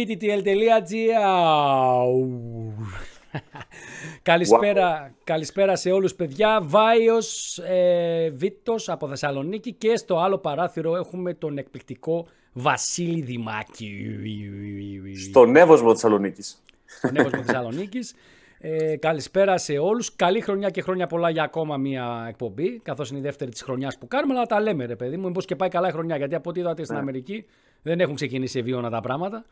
PTTL.gr. Καλησπέρα σε όλους, παιδιά. Βάιος Βίτος από Θεσσαλονίκη, και στο άλλο παράθυρο έχουμε τον εκπληκτικό Βασίλη Δημάκη. Στον Εύοσμο Θεσσαλονίκης. Στον Εύοσμο Θεσσαλονίκης. Καλησπέρα σε όλους. Καλή χρονιά και χρόνια πολλά για ακόμα μία εκπομπή. Καθώς είναι η δεύτερη της χρονιάς που κάνουμε, αλλά τα λέμε, ρε παιδί μου. Μήπως και πάει καλά η χρονιά, γιατί από ό,τι είδατε στην Αμερική δεν έχουν ξεκινήσει ευίωνα τα πράγματα.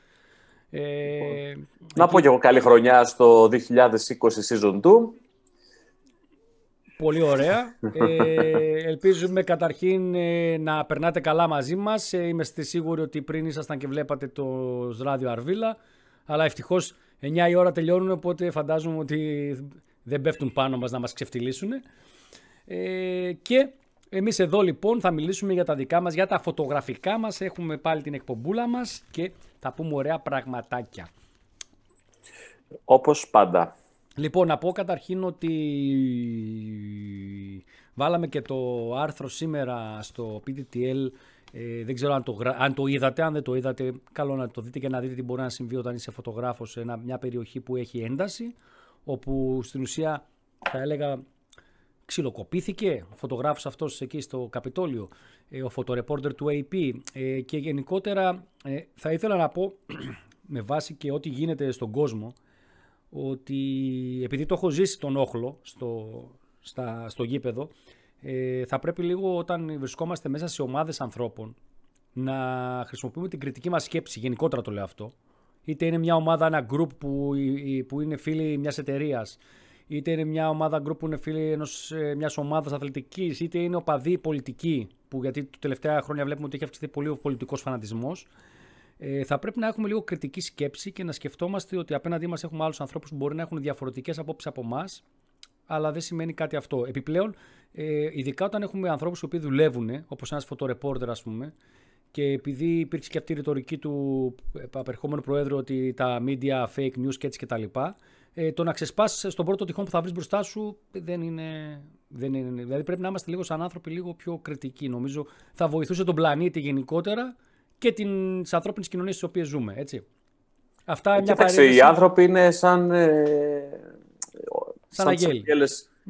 Να πω και εγώ καλή χρονιά στο 2020 Season 2. Πολύ ωραία. Ελπίζουμε καταρχήν να περνάτε καλά μαζί μας. Είμαστε σίγουροι ότι πριν ήσασταν και βλέπατε το ράδιο Αρβίλα, αλλά ευτυχώς 9 η ώρα τελειώνουν, οπότε φαντάζομαι ότι δεν πέφτουν πάνω μας να μας ξεφτυλίσουν. Και εμείς εδώ λοιπόν θα μιλήσουμε για τα δικά μας, για τα φωτογραφικά μας. Έχουμε πάλι την εκπομπούλα μας και θα πούμε ωραία πραγματάκια. Όπως πάντα. Λοιπόν, να πω καταρχήν ότι βάλαμε και το άρθρο σήμερα στο PTTL. Δεν ξέρω αν το είδατε. Αν δεν το είδατε, καλό να το δείτε και να δείτε τι μπορεί να συμβεί όταν είσαι φωτογράφος σε μια περιοχή που έχει ένταση, όπου στην ουσία θα έλεγα ξυλοκοπήθηκε ο φωτογράφος αυτός εκεί στο Καπιτόλιο, ο φωτορεπόρτερ του AP, και γενικότερα θα ήθελα να πω με βάση και ό,τι γίνεται στον κόσμο, ότι επειδή το έχω ζήσει τον όχλο στο γήπεδο, θα πρέπει λίγο όταν βρισκόμαστε μέσα σε ομάδες ανθρώπων να χρησιμοποιούμε την κριτική μας σκέψη, γενικότερα το λέω αυτό, είτε είναι μια ομάδα, ένα group που είναι φίλοι μιας εταιρείας, είτε είναι μια ομάδα group που είναι φίλοι μιας ομάδας αθλητικής, είτε είναι οπαδοί πολιτικοί, που γιατί τα τελευταία χρόνια βλέπουμε ότι έχει αυξηθεί πολύ ο πολιτικός φανατισμός. Θα πρέπει να έχουμε λίγο κριτική σκέψη και να σκεφτόμαστε ότι απέναντί μας έχουμε άλλους ανθρώπους που μπορεί να έχουν διαφορετικές απόψεις από εμάς, αλλά δεν σημαίνει κάτι αυτό. Επιπλέον, ειδικά όταν έχουμε ανθρώπους που δουλεύουν, όπως ένας φωτορεπόρτερ, ας πούμε, και επειδή υπήρξε και αυτή η ρητορική του απερχόμενου Προέδρου ότι τα media, fake news και έτσι κτλ. Το να ξεσπάσεις στον πρώτο τυχόν που θα βρεις μπροστά σου δεν είναι. Δηλαδή πρέπει να είμαστε λίγο σαν άνθρωποι λίγο πιο κριτικοί. Νομίζω θα βοηθούσε τον πλανήτη γενικότερα και τις ανθρώπινες κοινωνίες στις οποίες ζούμε. Έτσι. Αυτά είναι μια παρένθεση. Οι άνθρωποι είναι σαν αγέλη.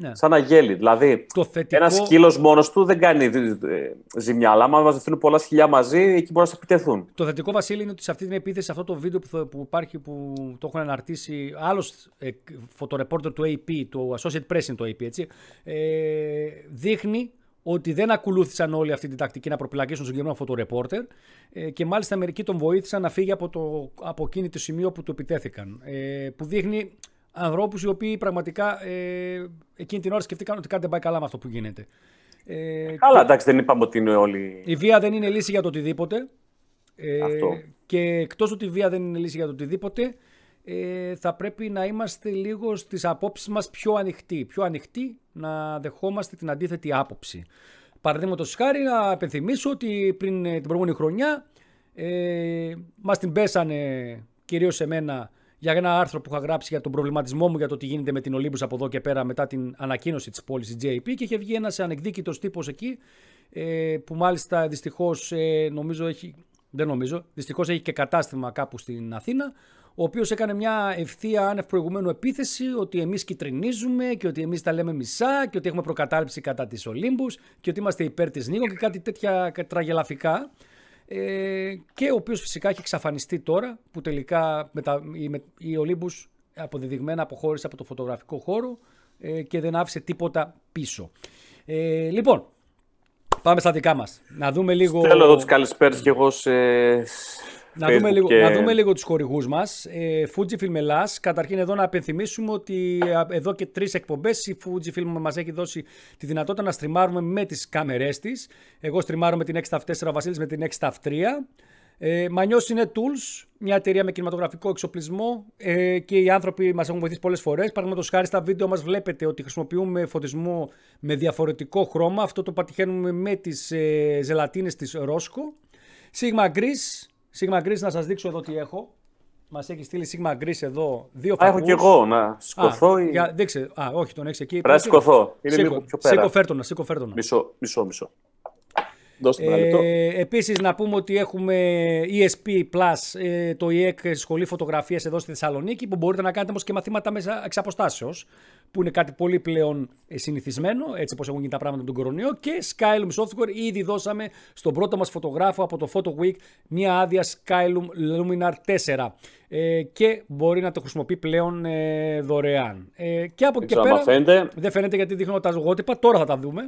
Ναι. Σαν αγέλη. Δηλαδή, ένα σκύλος μόνος του δεν κάνει ζημιά. Αλλά άμα μας δεθούν πολλά σκυλιά μαζί, εκεί μπορεί να σε επιτεθούν. Το θετικό, Βασίλη, είναι ότι σε αυτή την επίθεση, σε αυτό το βίντεο που υπάρχει, που το έχουν αναρτήσει άλλος φωτορεπόρτερ του AP, του Associated Press, είναι το AP, έτσι, δείχνει ότι δεν ακολούθησαν όλοι αυτή την τακτική να προπυλακίσουν συγκεκριμένο φωτορεπόρτερ, και μάλιστα μερικοί τον βοήθησαν να φύγει από εκείνη το σημείο που του επιτέθηκαν. Που δείχνει ανθρώπους οι οποίοι πραγματικά εκείνη την ώρα σκεφτήκαν ότι κάτι δεν πάει καλά με αυτό που γίνεται. Καλά, εντάξει, δεν είπαμε ότι είναι όλοι. Η βία δεν είναι λύση για το οτιδήποτε. Αυτό. Και εκτός ότι η βία δεν είναι λύση για το οτιδήποτε, θα πρέπει να είμαστε λίγο στις απόψεις μας πιο ανοιχτοί. Πιο ανοιχτοί να δεχόμαστε την αντίθετη άποψη. Παραδείγματος χάρη, να επενθυμίσω ότι πριν την προηγούμενη χρονιά μας την πέσανε κυρίως εμένα για ένα άρθρο που είχα γράψει για τον προβληματισμό μου για το τι γίνεται με την Olympus από εδώ και πέρα μετά την ανακοίνωση της πώλησης JP, και είχε βγει ένας ανεκδίκητος τύπος εκεί, που μάλιστα δυστυχώς δυστυχώς έχει και κατάστημα κάπου στην Αθήνα, ο οποίος έκανε μια ευθεία άνευ προηγουμένου επίθεση ότι εμείς κυτρινίζουμε και ότι εμείς τα λέμε μισά και ότι έχουμε προκατάληψη κατά της Olympus και ότι είμαστε υπέρ της Nikon και κάτι τέτοια τραγελαφικά. Και ο οποίος φυσικά έχει εξαφανιστεί τώρα, που τελικά η Olympus αποδεδειγμένα αποχώρησε από το φωτογραφικό χώρο και δεν άφησε τίποτα πίσω. Λοιπόν, πάμε στα δικά μας. Να δούμε λίγο. Θέλω εδώ τις καλησπέρες και εγώ σε. Να δούμε λίγο τους χορηγούς μας. Fujifilm Ελλάς. Καταρχήν εδώ να επενθυμίσουμε ότι εδώ και 3 εκπομπές η Fujifilm μας έχει δώσει τη δυνατότητα να στριμάρουμε με τις κάμερές της. Εγώ στριμάρω με την X-T4, ο Βασίλης με την X-T3. Μανιός είναι Tools, μια εταιρεία με κινηματογραφικό εξοπλισμό, και οι άνθρωποι μας έχουν βοηθήσει πολλές φορές. Παραδείγματος χάρη στα βίντεο μας βλέπετε ότι χρησιμοποιούμε φωτισμό με διαφορετικό χρώμα. Αυτό το πατυχαίνουμε με τις ζελατίνες της Rosco. Sigma Greece. Sigma Greece, να σας δείξω εδώ τι έχω. Μας έχει στείλει Sigma Greece εδώ 2 φακούς. Έχω και εγώ να σκοθώ. Δείξε. Όχι, τον έχεις εκεί. Πρέπει να σκοθώ. Είναι λίγο πιο πέρα. Σήκω φέρτονα. Μισό. Επίσης να πούμε ότι έχουμε ESP+, το EEC, σχολή φωτογραφίας εδώ στη Θεσσαλονίκη, που μπορείτε να κάνετε όμως και μαθήματα μέσα εξ αποστάσεως, που είναι κάτι πολύ πλέον συνηθισμένο, έτσι όπως έχουν γίνει τα πράγματα με τον κορονοϊό. Και Skylum Software, ήδη δώσαμε στον πρώτο μας φωτογράφο από το Photo Week μια άδεια Skylum Luminar 4 και μπορεί να το χρησιμοποιεί πλέον δωρεάν. Και από εκεί πέρα, δεν φαίνεται γιατί δείχνω τα λογότυπα, τώρα θα τα δούμε.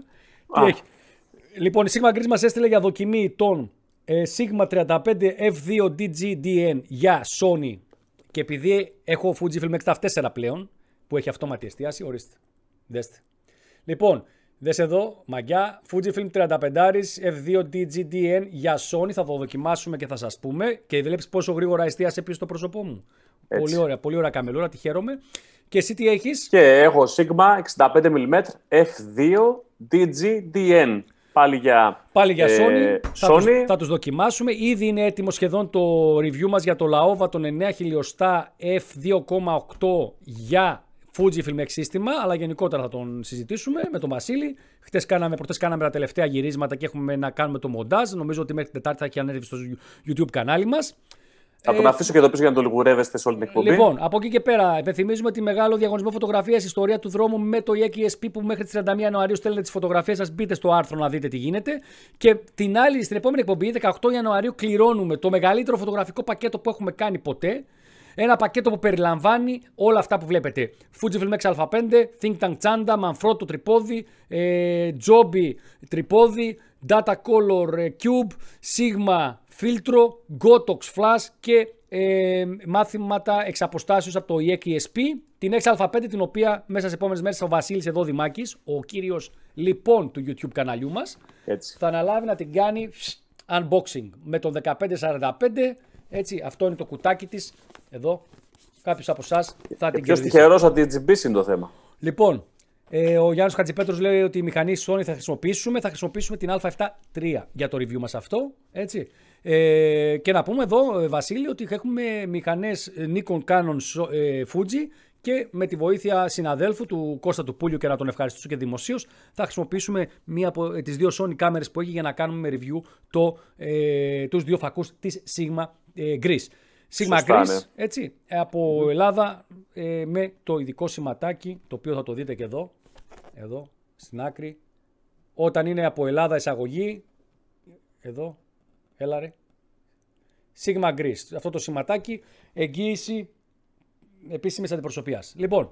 Λοιπόν, η Sigma Greece μας έστειλε για δοκιμή των Sigma 35 F2 DGDN για Sony. Και επειδή έχω Fujifilm X-T4 πλέον, που έχει αυτόματη εστίαση, ορίστε, δέστε. Λοιπόν, δες εδώ, μαγιά, Fujifilm 35 F2 DGDN για Sony, θα το δοκιμάσουμε και θα σας πούμε. Και βλέπεις πόσο γρήγορα εστίασε πίσω στο πρόσωπό μου. Έτσι. Πολύ ωραία, πολύ ωραία καμελούρα, τη χαίρομαι. Και εσύ τι έχεις? Και έχω Sigma 65mm F2 DGDN. Πάλι για Sony, θα τους δοκιμάσουμε. Ήδη είναι έτοιμο σχεδόν το review μας για το Laowa των 9mm f2.8 για Fujifilm X σύστημα, αλλά γενικότερα θα τον συζητήσουμε με τον Βασίλη. Προχτές κάναμε τα τελευταία γυρίσματα και έχουμε να κάνουμε το μοντάζ. Νομίζω ότι μέχρι την Τετάρτη θα έχει ανέβει στο YouTube κανάλι μας. Θα τον αφήσω και εδώ πίσω για να το λιγουρεύεστε σε όλη την εκπομπή. Λοιπόν, από εκεί και πέρα, υπενθυμίζουμε τη μεγάλο διαγωνισμό φωτογραφίας Ιστορία του δρόμου με το EEC ESP, που μέχρι τις 31 Ιανουαρίου στέλνετε τις φωτογραφίες σας. Μπείτε στο άρθρο να δείτε τι γίνεται. Και την άλλη, στην επόμενη εκπομπή, 18 Ιανουαρίου, κληρώνουμε το μεγαλύτερο φωτογραφικό πακέτο που έχουμε κάνει ποτέ. Ένα πακέτο που περιλαμβάνει όλα αυτά που βλέπετε. Fujifilm X-A5, Think Tank Τσάντα, Manfrotto τρυπόδι, Joby τρυπόδι, Data Color Cube, Sigma φίλτρο, Gotox Flash και μάθηματα εξ αποστάσεως από το EEC ESP. Την X-A5, την οποία μέσα σε επόμενες μέρες ο Βασίλης εδώ Δημάκης, ο κύριος λοιπόν του YouTube καναλιού μας, έτσι, θα αναλάβει να την κάνει unboxing με τον 1545. Έτσι, αυτό είναι το κουτάκι της. Εδώ κάποιος από εσάς θα την κερδίσει. Ποιος τυχερός θα την τσιμπήσει είναι το θέμα. Λοιπόν, ο Γιάννης Χατζιπέτρος λέει ότι η μηχανή Sony θα χρησιμοποιήσουμε την α7-3 για το review μας αυτό, έτσι. Και να πούμε εδώ, Βασίλη, ότι έχουμε μηχανές Nikon, Canon, Fuji, και με τη βοήθεια συναδέλφου του Κώστα του Πούλιου, και να τον ευχαριστήσω και δημοσίως, θα χρησιμοποιήσουμε μία από τις δύο Sony κάμερες που έχει για να κάνουμε review τους δύο φακούς της Sigma Greece. Sigma Greece, έτσι, από Ελλάδα, με το ειδικό σηματάκι, το οποίο θα το δείτε και εδώ, εδώ στην άκρη. Όταν είναι από Ελλάδα εισαγωγή, εδώ, έλα ρε, Sigma Greece, αυτό το σηματάκι, εγγύηση επίσημης αντιπροσωπείας. Λοιπόν,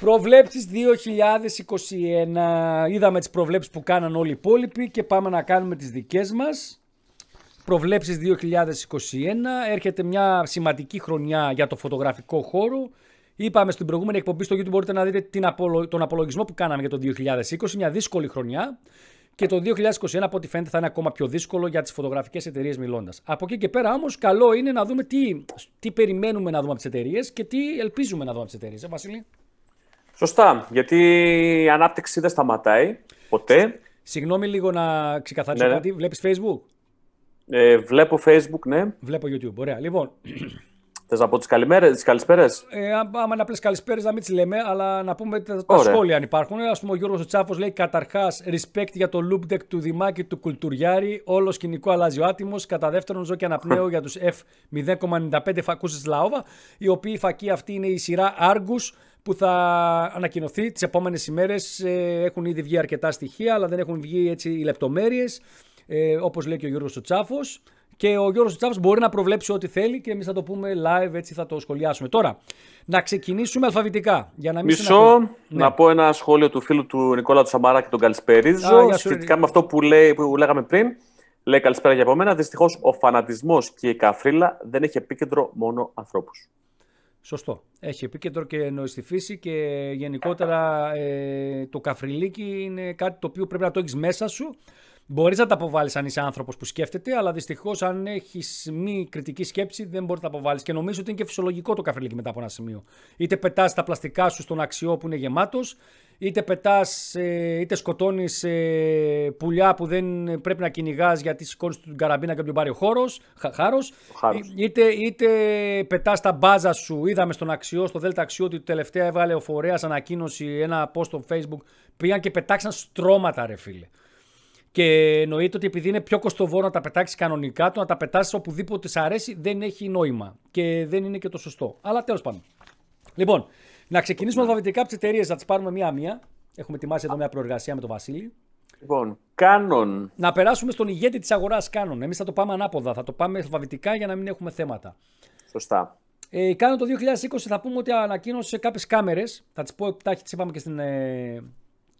προβλέψεις 2021. Είδαμε τις προβλέψεις που κάναν όλοι οι υπόλοιποι και πάμε να κάνουμε τις δικές μας. Προβλέψεις 2021. Έρχεται μια σημαντική χρονιά για το φωτογραφικό χώρο. Είπαμε στην προηγούμενη εκπομπή στο YouTube, μπορείτε να δείτε τον απολογισμό που κάναμε για το 2020. Μια δύσκολη χρονιά. Και το 2021, από ό,τι φαίνεται, θα είναι ακόμα πιο δύσκολο για τις φωτογραφικές εταιρείες μιλώντας. Από εκεί και πέρα όμως, καλό είναι να δούμε τι περιμένουμε να δούμε από τις εταιρείες και τι ελπίζουμε να δούμε από τις εταιρείες. Βασίλη. Σωστά, γιατί η ανάπτυξη δεν σταματάει ποτέ. Συγγνώμη λίγο να ξεκαθαρίσω κάτι. Βλέπεις Facebook? Βλέπω Facebook, ναι. Βλέπω YouTube, ωραία. Λοιπόν... Θες να πω τις καλησπέρες? Άμα να πλες καλησπέρες να μην τις λέμε, αλλά να πούμε τα σχόλια αν υπάρχουν. Ας πούμε, ο Γιώργος Τσάφος λέει καταρχάς respect για το loop deck του Δημάκη του Κουλτουριάρη. Όλο σκηνικό αλλάζει ο άτιμος. Κατά δεύτερον, ζω και αναπνέω για τους F0,95 φακούς της Laowa. Οι οποίοι φακοί αυτή είναι η σειρά Argus, που θα ανακοινωθεί τις επόμενες ημέρες. Έχουν ήδη βγει αρκετά στοιχεία, αλλά δεν έχουν βγει έτσι οι λεπτομέρειες. Όπως λέει και ο Γιώργος Τσάφος. Και ο Γιώργος Τσάφος μπορεί να προβλέψει ό,τι θέλει και εμείς θα το πούμε live, έτσι θα το σχολιάσουμε. Τώρα, να ξεκινήσουμε αλφαβητικά. Για να μην να πω ένα σχόλιο του φίλου του Νικόλα του Σαμαρά και τον καλησπέριζο. Σχετικά με αυτό που λέγαμε πριν, λέει καλησπέρα για από μένα. Δυστυχώς ο φανατισμός και η καφρίλα δεν έχει επίκεντρο μόνο ανθρώπους. Σωστό. Έχει επίκεντρο και εννοεί στη φύση και γενικότερα το καφριλίκι είναι κάτι το οποίο πρέπει να το έχεις μέσα σου. Μπορείς να τα αποβάλεις αν είσαι άνθρωπος που σκέφτεται, αλλά δυστυχώς αν έχεις μη κριτική σκέψη δεν μπορείς να τα αποβάλεις. Και νομίζω ότι είναι και φυσιολογικό το καφριλίκι μετά από ένα σημείο. Είτε πετάς τα πλαστικά σου στον αξιό που είναι γεμάτος, είτε σκοτώνεις πουλιά που δεν πρέπει να κυνηγάς γιατί σηκώνεις την καραμπίνα και τον πάρει ο χάρος. Είτε πετάς τα μπάζα σου. Είδαμε στον αξιό, στο Δέλτα Αξιό, ότι τελευταία έβγαλε ο φορέας ανακοίνωση, ένα post στο Facebook, πήγαν και πετάξαν στρώματα, ρε φίλε. Και εννοείται ότι επειδή είναι πιο κοστοβόρο να τα πετάξει κανονικά, το να τα πετάσει οπουδήποτε σ' αρέσει δεν έχει νόημα. Και δεν είναι και το σωστό. Αλλά τέλος πάντων. Λοιπόν, να ξεκινήσουμε αλφαβητικά από τις εταιρείες, να τις πάρουμε μία-μία. Έχουμε ετοιμάσει εδώ μια προεργασία με τον Βασίλη. Λοιπόν, Canon. Να περάσουμε στον ηγέτη της αγοράς Canon. Εμείς θα το πάμε ανάποδα. Θα το πάμε αλφαβητικά για να μην έχουμε θέματα. Σωστά. Η Canon το 2020 θα πούμε ότι ανακοίνωσε κάποιες κάμερες. Θα τις πω, τις είπαμε και στην.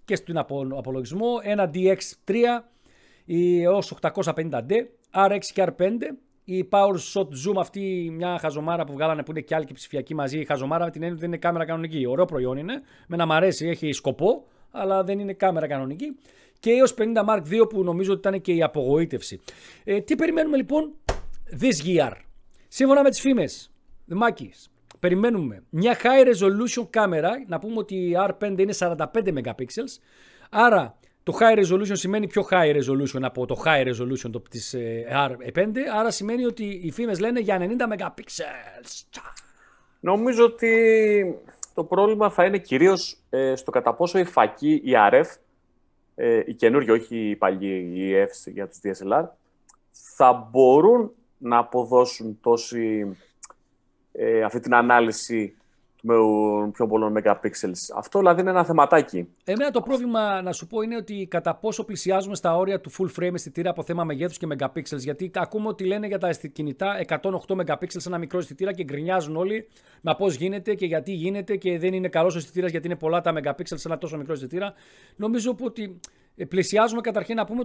Και στον απολογισμό, ένα DX3, η EOS 850D, RX και R5, η Power Shot Zoom, αυτή μια χαζομάρα που βγάλανε που είναι και άλλη και ψηφιακή μαζί, η χαζομάρα με την έννοια ότι δεν είναι κάμερα κανονική. Ωραίο προϊόν είναι, με να μ' αρέσει, έχει σκοπό, αλλά δεν είναι κάμερα κανονική. Και η EOS 50 Mark II που νομίζω ότι ήταν και η απογοήτευση. Τι περιμένουμε λοιπόν this year? Σύμφωνα με τις φήμες, Δημάκης, περιμένουμε μια high resolution κάμερα, να πούμε ότι η R5 είναι 45 MP, άρα το high resolution σημαίνει πιο high resolution από το high resolution της R5, άρα σημαίνει ότι οι φήμες λένε για 90 MP. Νομίζω ότι το πρόβλημα θα είναι κυρίως στο κατά πόσο η φακή, η RF, η καινούργια, όχι η παλιή, η EF για τους DSLR, θα μπορούν να αποδώσουν τόση... αυτή την ανάλυση με πιο πολλών megapixels. Αυτό δηλαδή είναι ένα θεματάκι. Εμένα το πρόβλημα, να σου πω, είναι ότι κατά πόσο πλησιάζουμε στα όρια του full frame αισθητήρα από θέμα μεγέθους και megapixels. Γιατί ακούμε ότι λένε για τα κινητά 108 megapixels ένα μικρό αισθητήρα και γκρινιάζουν όλοι μα πώς γίνεται και γιατί γίνεται και δεν είναι καλός ο αισθητήρας γιατί είναι πολλά τα megapixels σε ένα τόσο μικρό αισθητήρα. Νομίζω ότι πλησιάζουμε καταρχήν να πούμε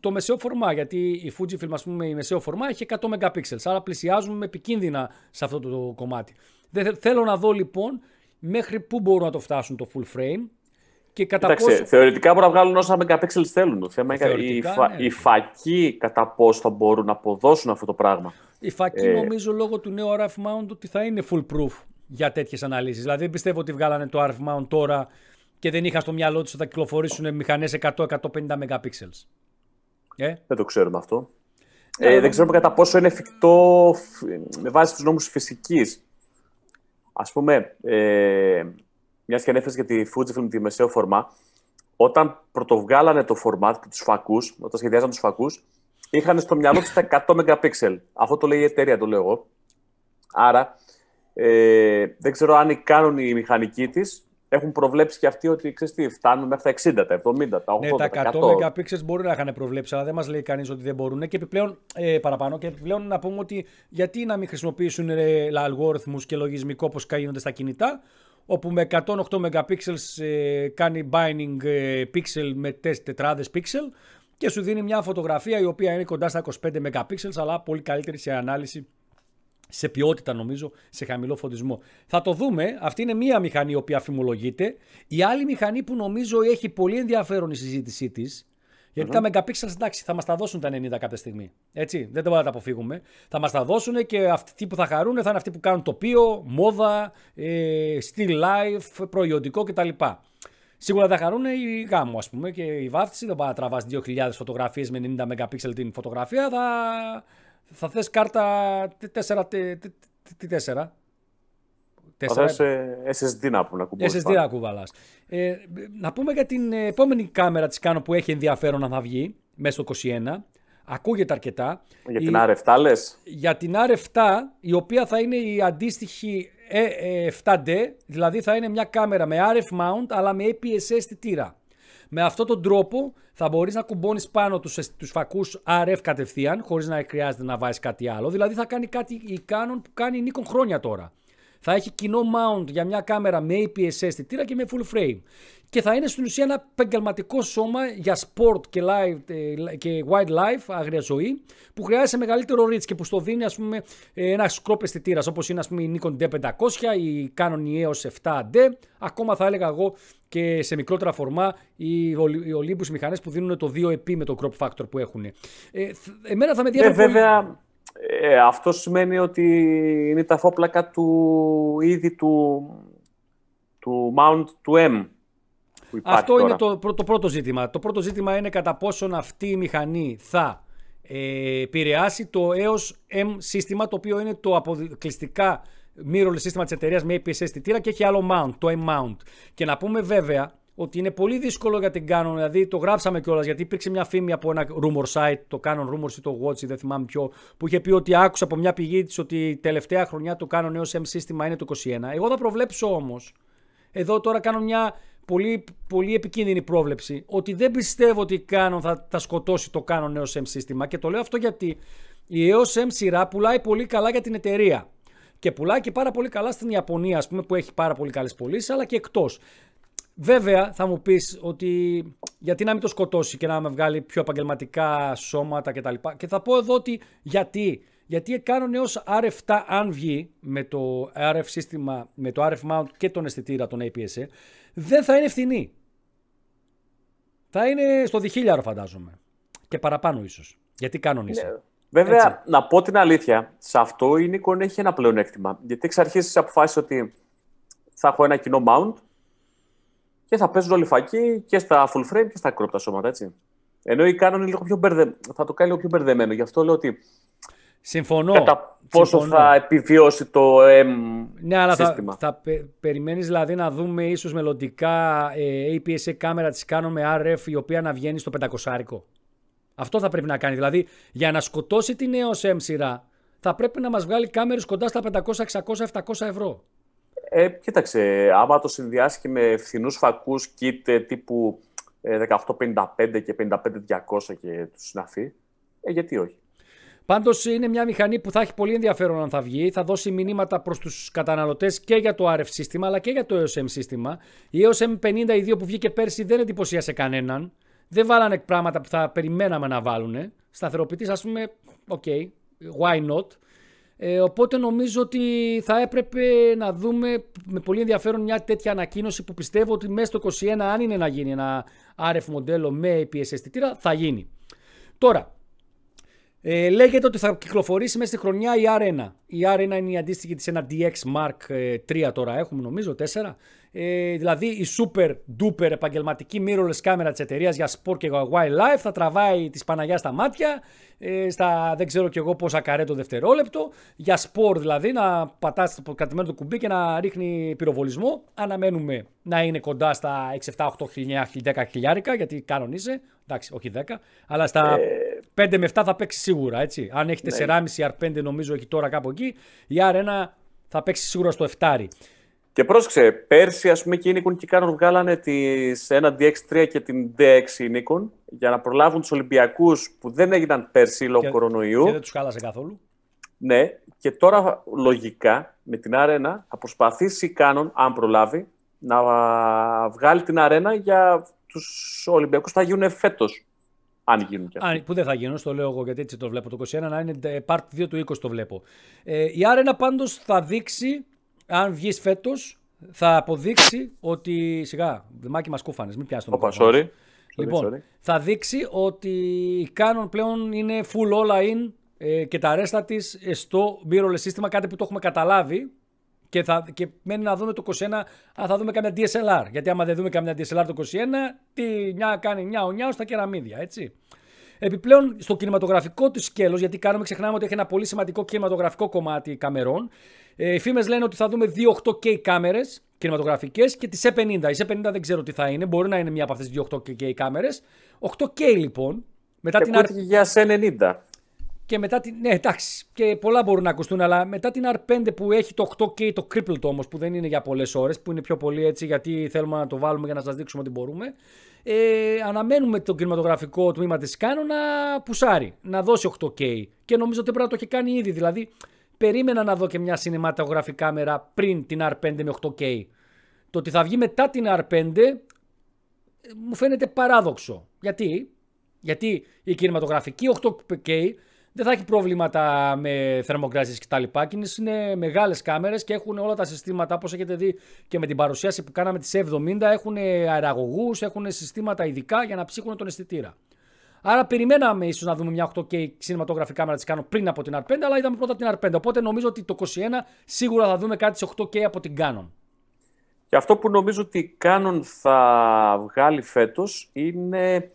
το μεσαίο φορμά, γιατί η Fujifilm, ας πούμε, η μεσαίο φορμά έχει 100 megapixels, άρα πλησιάζουμε επικίνδυνα σε αυτό το κομμάτι. Θέλω να δω λοιπόν μέχρι πού μπορούν να το φτάσουν το full frame και κατά πόσο... Θεωρητικά μπορούν να βγάλουν όσα megapixels θέλουν. Το θέμα είναι οι φακοί κατά πόσο θα μπορούν να αποδώσουν αυτό το πράγμα. Η φακοί νομίζω λόγω του νέου RF Mount ότι θα είναι full proof για τέτοιες αναλύσεις. Δηλαδή δεν πιστεύω ότι βγάλανε το RF Mount τώρα και δεν είχα στο μυαλό τους ότι θα κυκλοφορήσουν μηχανές 100-150 megapixels. Δεν το ξέρουμε αυτό. Δεν ξέρουμε κατά πόσο είναι εφικτό με βάση τους νόμους φυσικής. Ας πούμε, μιας και ανέφερες για τη Fujifilm τη μεσαίο φορμά, όταν πρωτοβγάλανε το format και τους φακούς, όταν σχεδιάζαν τους φακούς, είχαν στο μυαλό τους τα 100 megapixel. Αυτό το λέει η εταιρεία, το λέω εγώ. Άρα, δεν ξέρω αν κάνουν οι μηχανικοί της, έχουν προβλέψει και αυτοί ότι ξέρεις τι, φτάνουν μέχρι τα 60, τα 70, τα 80, τα 100. Τα 100 megapixels μπορεί να είχαν προβλέψει, αλλά δεν μας λέει κανείς ότι δεν μπορούν. Και επιπλέον, παραπάνω, και επιπλέον να πούμε ότι γιατί να μην χρησιμοποιήσουν αλγόριθμους και λογισμικό όπως γίνονται στα κινητά, όπου με 108 megapixels κάνει binding pixel με τετράδες pixel και σου δίνει μια φωτογραφία η οποία είναι κοντά στα 25 megapixels, αλλά πολύ καλύτερη σε ανάλυση. Σε ποιότητα νομίζω, σε χαμηλό φωτισμό. Θα το δούμε. Αυτή είναι μία μηχανή η οποία αφημολογείται. Η άλλη μηχανή που νομίζω έχει πολύ ενδιαφέρον η συζήτησή της, γιατί τα megapixels, εντάξει, θα μας τα δώσουν τα 90 κάποια στιγμή. Έτσι, δεν μπορούμε να τα αποφύγουμε. Θα μας τα δώσουν και αυτοί που θα χαρούν θα είναι αυτοί που κάνουν τοπίο, μόδα, still life, προϊόντικό κτλ. Σίγουρα θα χαρούν οι γάμο, ας πούμε, και η βάφτιση. Δεν πάει να τραβάς 2.000 φωτογραφίες με 90 megapixel την φωτογραφία. Θα θες κάρτα T4. Θα θες SSD να κουβαλάς. Να πούμε για την επόμενη κάμερα της Canon που έχει ενδιαφέρον να θα βγει μέσα στο 21. Ακούγεται αρκετά. Για την R7 λες. Για την R7, η οποία θα είναι η αντίστοιχη E7D, δηλαδή θα είναι μια κάμερα με RF mount αλλά με APS-C αισθητήρα. Με αυτόν τον τρόπο θα μπορείς να κουμπώνεις πάνω τους φακούς RF κατευθείαν, χωρίς να χρειάζεται να βάζεις κάτι άλλο. Δηλαδή θα κάνει κάτι η Canon που κάνει η Nikon χρόνια τώρα. Θα έχει κοινό mount για μια κάμερα με APS-C αισθητήρα και με full frame. Και θα είναι στην ουσία ένα επαγγελματικό σώμα για sport και, live, και wildlife, άγρια ζωή, που χρειάζεται μεγαλύτερο reach και που στο δίνει ας πούμε, ένα σκρόπ αισθητήρας, όπως είναι ας πούμε, η Nikon D500, η Canon EOS R5, ακόμα θα έλεγα εγώ και σε μικρότερα φορμά οι Olympus μηχανές που δίνουν το 2x με το crop factor που έχουν. Εμένα θα με διαφέρει βέβαια. Αυτό σημαίνει ότι είναι τα φόπλακα του ήδη του Mount του M που υπάρχει. Αυτό τώρα είναι το πρώτο ζήτημα. Το πρώτο ζήτημα είναι κατά πόσον αυτή η μηχανή θα επηρεάσει το EOS M σύστημα, το οποίο είναι το αποκλειστικά mirrorless σύστημα της εταιρείας με APS αισθητήρα και έχει άλλο mount, το M mount. Και να πούμε βέβαια ότι είναι πολύ δύσκολο για την Canon, δηλαδή το γράψαμε κιόλας, γιατί υπήρξε μια φήμη από ένα rumor site, το Canon Rumors ή το Watch, δεν θυμάμαι ποιο, που είχε πει ότι άκουσα από μια πηγή της ότι τελευταία χρονιά το Canon EOS M σύστημα είναι το 21. Εγώ θα προβλέψω όμως, εδώ τώρα κάνω μια πολύ, πολύ επικίνδυνη πρόβλεψη, ότι δεν πιστεύω ότι η Canon θα σκοτώσει το Canon EOS M σύστημα, και το λέω αυτό γιατί η EOS M σειρά πουλάει πολύ καλά για την εταιρεία και πουλάει και πάρα πολύ καλά στην Ιαπωνία, ας πούμε, που έχει πάρα πολύ καλές πωλήσεις, αλλά και εκτός. Βέβαια θα μου πεις ότι γιατί να μην το σκοτώσει και να με βγάλει πιο επαγγελματικά σώματα κτλ. Και θα πω εδώ ότι γιατί Canon EOS R7, αν βγει με το RF σύστημα, με το RF Mount και τον αισθητήρα, τον APS-C, δεν θα είναι φθηνή. Θα είναι στο $1,000 φαντάζομαι. Και παραπάνω ίσως. Γιατί κανονίζει. Ναι. Βέβαια, έτσι, να πω την αλήθεια, σε αυτό η Nikon έχει ένα πλεονέκτημα. Γιατί εξ αρχής αποφάσισε ότι θα έχω ένα κοινό mount και θα παίζουν όλοι φακοί και στα full frame και στα crop τα σώματα, έτσι. Ενώ η Canon λίγο πιο θα το κάνει λίγο πιο μπερδεμένο. Γι' αυτό λέω ότι συμφωνώ. Κατά πόσο θα επιβιώσει το ναι, αλλά σύστημα. Θα περιμένεις δηλαδή να δούμε ίσως μελλοντικά APS-C κάμερα της Canon με RF, η οποία να βγαίνει στο 500. Αυτό θα πρέπει να κάνει. Δηλαδή για να σκοτώσει την EOS M σειρά θα πρέπει να μας βγάλει κάμερες κοντά στα 500, 600, 700 ευρώ. Κοίταξε, άμα το συνδυάσει και με φθηνούς φακούς kit τύπου 18-55 και 55-200 και του συναφή, γιατί όχι. Πάντως είναι μια μηχανή που θα έχει πολύ ενδιαφέρον αν θα βγει. Θα δώσει μηνύματα προς τους καταναλωτές και για το RF σύστημα αλλά και για το EOS M σύστημα. Η EOS M50 η 2 που βγήκε πέρσι δεν εντυπωσίασε κανέναν. Δεν βάλανε πράγματα που θα περιμέναμε να βάλουνε. Σταθεροποιητής, ας πούμε, ok, why not. Οπότε νομίζω ότι θα έπρεπε να δούμε με πολύ ενδιαφέρον μια τέτοια ανακοίνωση που πιστεύω ότι μέσα στο 21, αν είναι να γίνει ένα RF μοντέλο με APS αισθητήρα, θα γίνει. Τώρα, λέγεται ότι θα κυκλοφορήσει μέσα στη χρονιά η R1. Η R1 είναι η αντίστοιχη της ένα DX Mark 3 τώρα έχουμε, νομίζω 4. Δηλαδή η super duper επαγγελματική mirrorless κάμερα της εταιρείας για sport και wildlife θα τραβάει της Παναγιάς στα μάτια, στα δεν ξέρω κι εγώ πόσα καρέ το δευτερόλεπτο, για sport δηλαδή να πατάς το κρατημένο του κουμπί και να ρίχνει πυροβολισμό. Αναμένουμε να είναι κοντά στα 6, 7, 8, 9, 10 χιλιάρικα, γιατί κανονίζε, εντάξει όχι 10, αλλά στα 5 με 7 θα παίξει σίγουρα, έτσι. Αν έχει 4,5 R5 νομίζω έχει τώρα κάπου εκεί, η R1 θα παίξει σίγουρα στο 7. Και πρόσεξε, πέρσι ας πούμε και η Nikon και η Canon βγάλανε τις 1 DX3 και την DX Nikon για να προλάβουν τους Ολυμπιακούς που δεν έγιναν πέρσι λόγω κορονοϊού. Και δεν τους χάλασε καθόλου. Ναι, και τώρα λογικά με την R1 θα προσπαθήσει η Canon, αν προλάβει, να βγάλει την R1 για τους Ολυμπιακούς που θα γίνουν φέτος. Αν γίνουν και αυτοί. Που δεν θα γίνουν, το λέω εγώ γιατί έτσι το βλέπω. Το 21 να είναι part 2 του 20 το βλέπω. Η R1 πάντως θα δείξει. Αν βγεις φέτος, θα αποδείξει ότι. Σιγά, Δημάκη μας κούφανες, μην πιάσεις τον κούφανες. Sorry. Λοιπόν, sorry. Θα δείξει ότι η Canon πλέον είναι full all in και τα ρέστα της στο mirrorless σύστημα, κάτι που το έχουμε καταλάβει. Και μένει να δούμε το 21 αν θα δούμε καμιά DSLR. Γιατί άμα δεν δούμε καμιά DSLR το 21, τι νιά κάνει νιά ο νιά στα κεραμίδια, έτσι. Επιπλέον, στο κινηματογραφικό του σκέλος, γιατί κάνουμε, ξεχνάμε ότι έχει ένα πολύ σημαντικό κινηματογραφικό κομμάτι καμερών. Οι φήμες λένε ότι θα δούμε 2 8K κάμερες κινηματογραφικές και τις E50. Η E50 δεν ξέρω τι θα είναι, μπορεί να είναι μία από αυτές τις 2 8K κάμερες. 8K λοιπόν. Μετά και την ακούστηκε για S90. Και μετά την. Ναι, εντάξει, και πολλά μπορούν να ακουστούν, αλλά μετά την R5 που έχει το 8K, το crippled όμως, που δεν είναι για πολλές ώρες, που είναι πιο πολύ έτσι, γιατί θέλουμε να το βάλουμε για να σας δείξουμε ότι μπορούμε. Αναμένουμε το κινηματογραφικό τμήμα της Canon να πουσάρει, να δώσει 8K. Και νομίζω ότι πρέπει να το έχει κάνει ήδη. Δηλαδή, περίμενα να δω και μια σινηματογραφική κάμερα πριν την R5 με 8K. Το ότι θα βγει μετά την R5 μου φαίνεται παράδοξο. Γιατί η κινηματογραφική 8K δεν θα έχει προβλήματα με θερμοκρασίες και τα λοιπά. Είναι μεγάλες κάμερες και έχουν όλα τα συστήματα, όπως έχετε δει και με την παρουσίαση που κάναμε τις 70, έχουν αεραγωγούς, έχουν συστήματα ειδικά για να ψύχουν τον αισθητήρα. Άρα περιμέναμε ίσως να δούμε μια 8K κινηματογραφική κάμερα της Canon πριν από την R5, αλλά είδαμε πρώτα την R5. Οπότε νομίζω ότι το 21 σίγουρα θα δούμε κάτι σε 8K από την Canon. Και αυτό που νομίζω ότι η Canon θα βγάλει φέτος είναι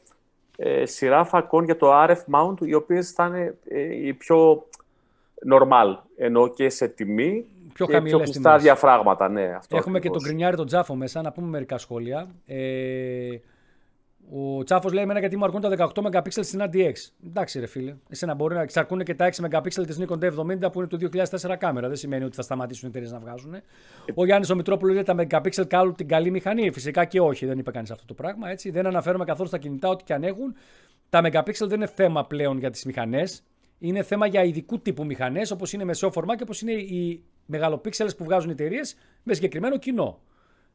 σειρά φακών για το RF Mount, οι οποίες θα είναι οι πιο normal, ενώ και σε τιμή πιο χαμηλές τιμές. Πιστά διαφράγματα, ναι. Αυτό έχουμε ακριβώς. Και τον Κρινιάρη τον Τσάφο μέσα, να πούμε μερικά σχόλια. Ο Τσάφος λέει: εμένα γιατί μου αρκούν τα 18 MP στην ADX. Εντάξει, ρε φίλε. Εσένα μπορεί να εξαρκούν και τα 6 MP της Nikon D70 που είναι του 2004 κάμερα. Δεν σημαίνει ότι θα σταματήσουν οι εταιρείες να βγάζουν. Ο Γιάννης ο Μητρόπουλος λέει: τα megapixel κάνουν την καλή μηχανή. Φυσικά και όχι, δεν είπε κανείς αυτό το πράγμα. Έτσι. Δεν αναφέρομαι καθόλου στα κινητά, ό,τι και αν έχουν. Τα megapixel δεν είναι θέμα πλέον για τις μηχανές. Είναι θέμα για ειδικού τύπου μηχανές, όπως είναι μεσόφορμα και όπως είναι οι μεγαλοπίξελες που βγάζουν οι εταιρείες με συγκεκριμένο κοινό.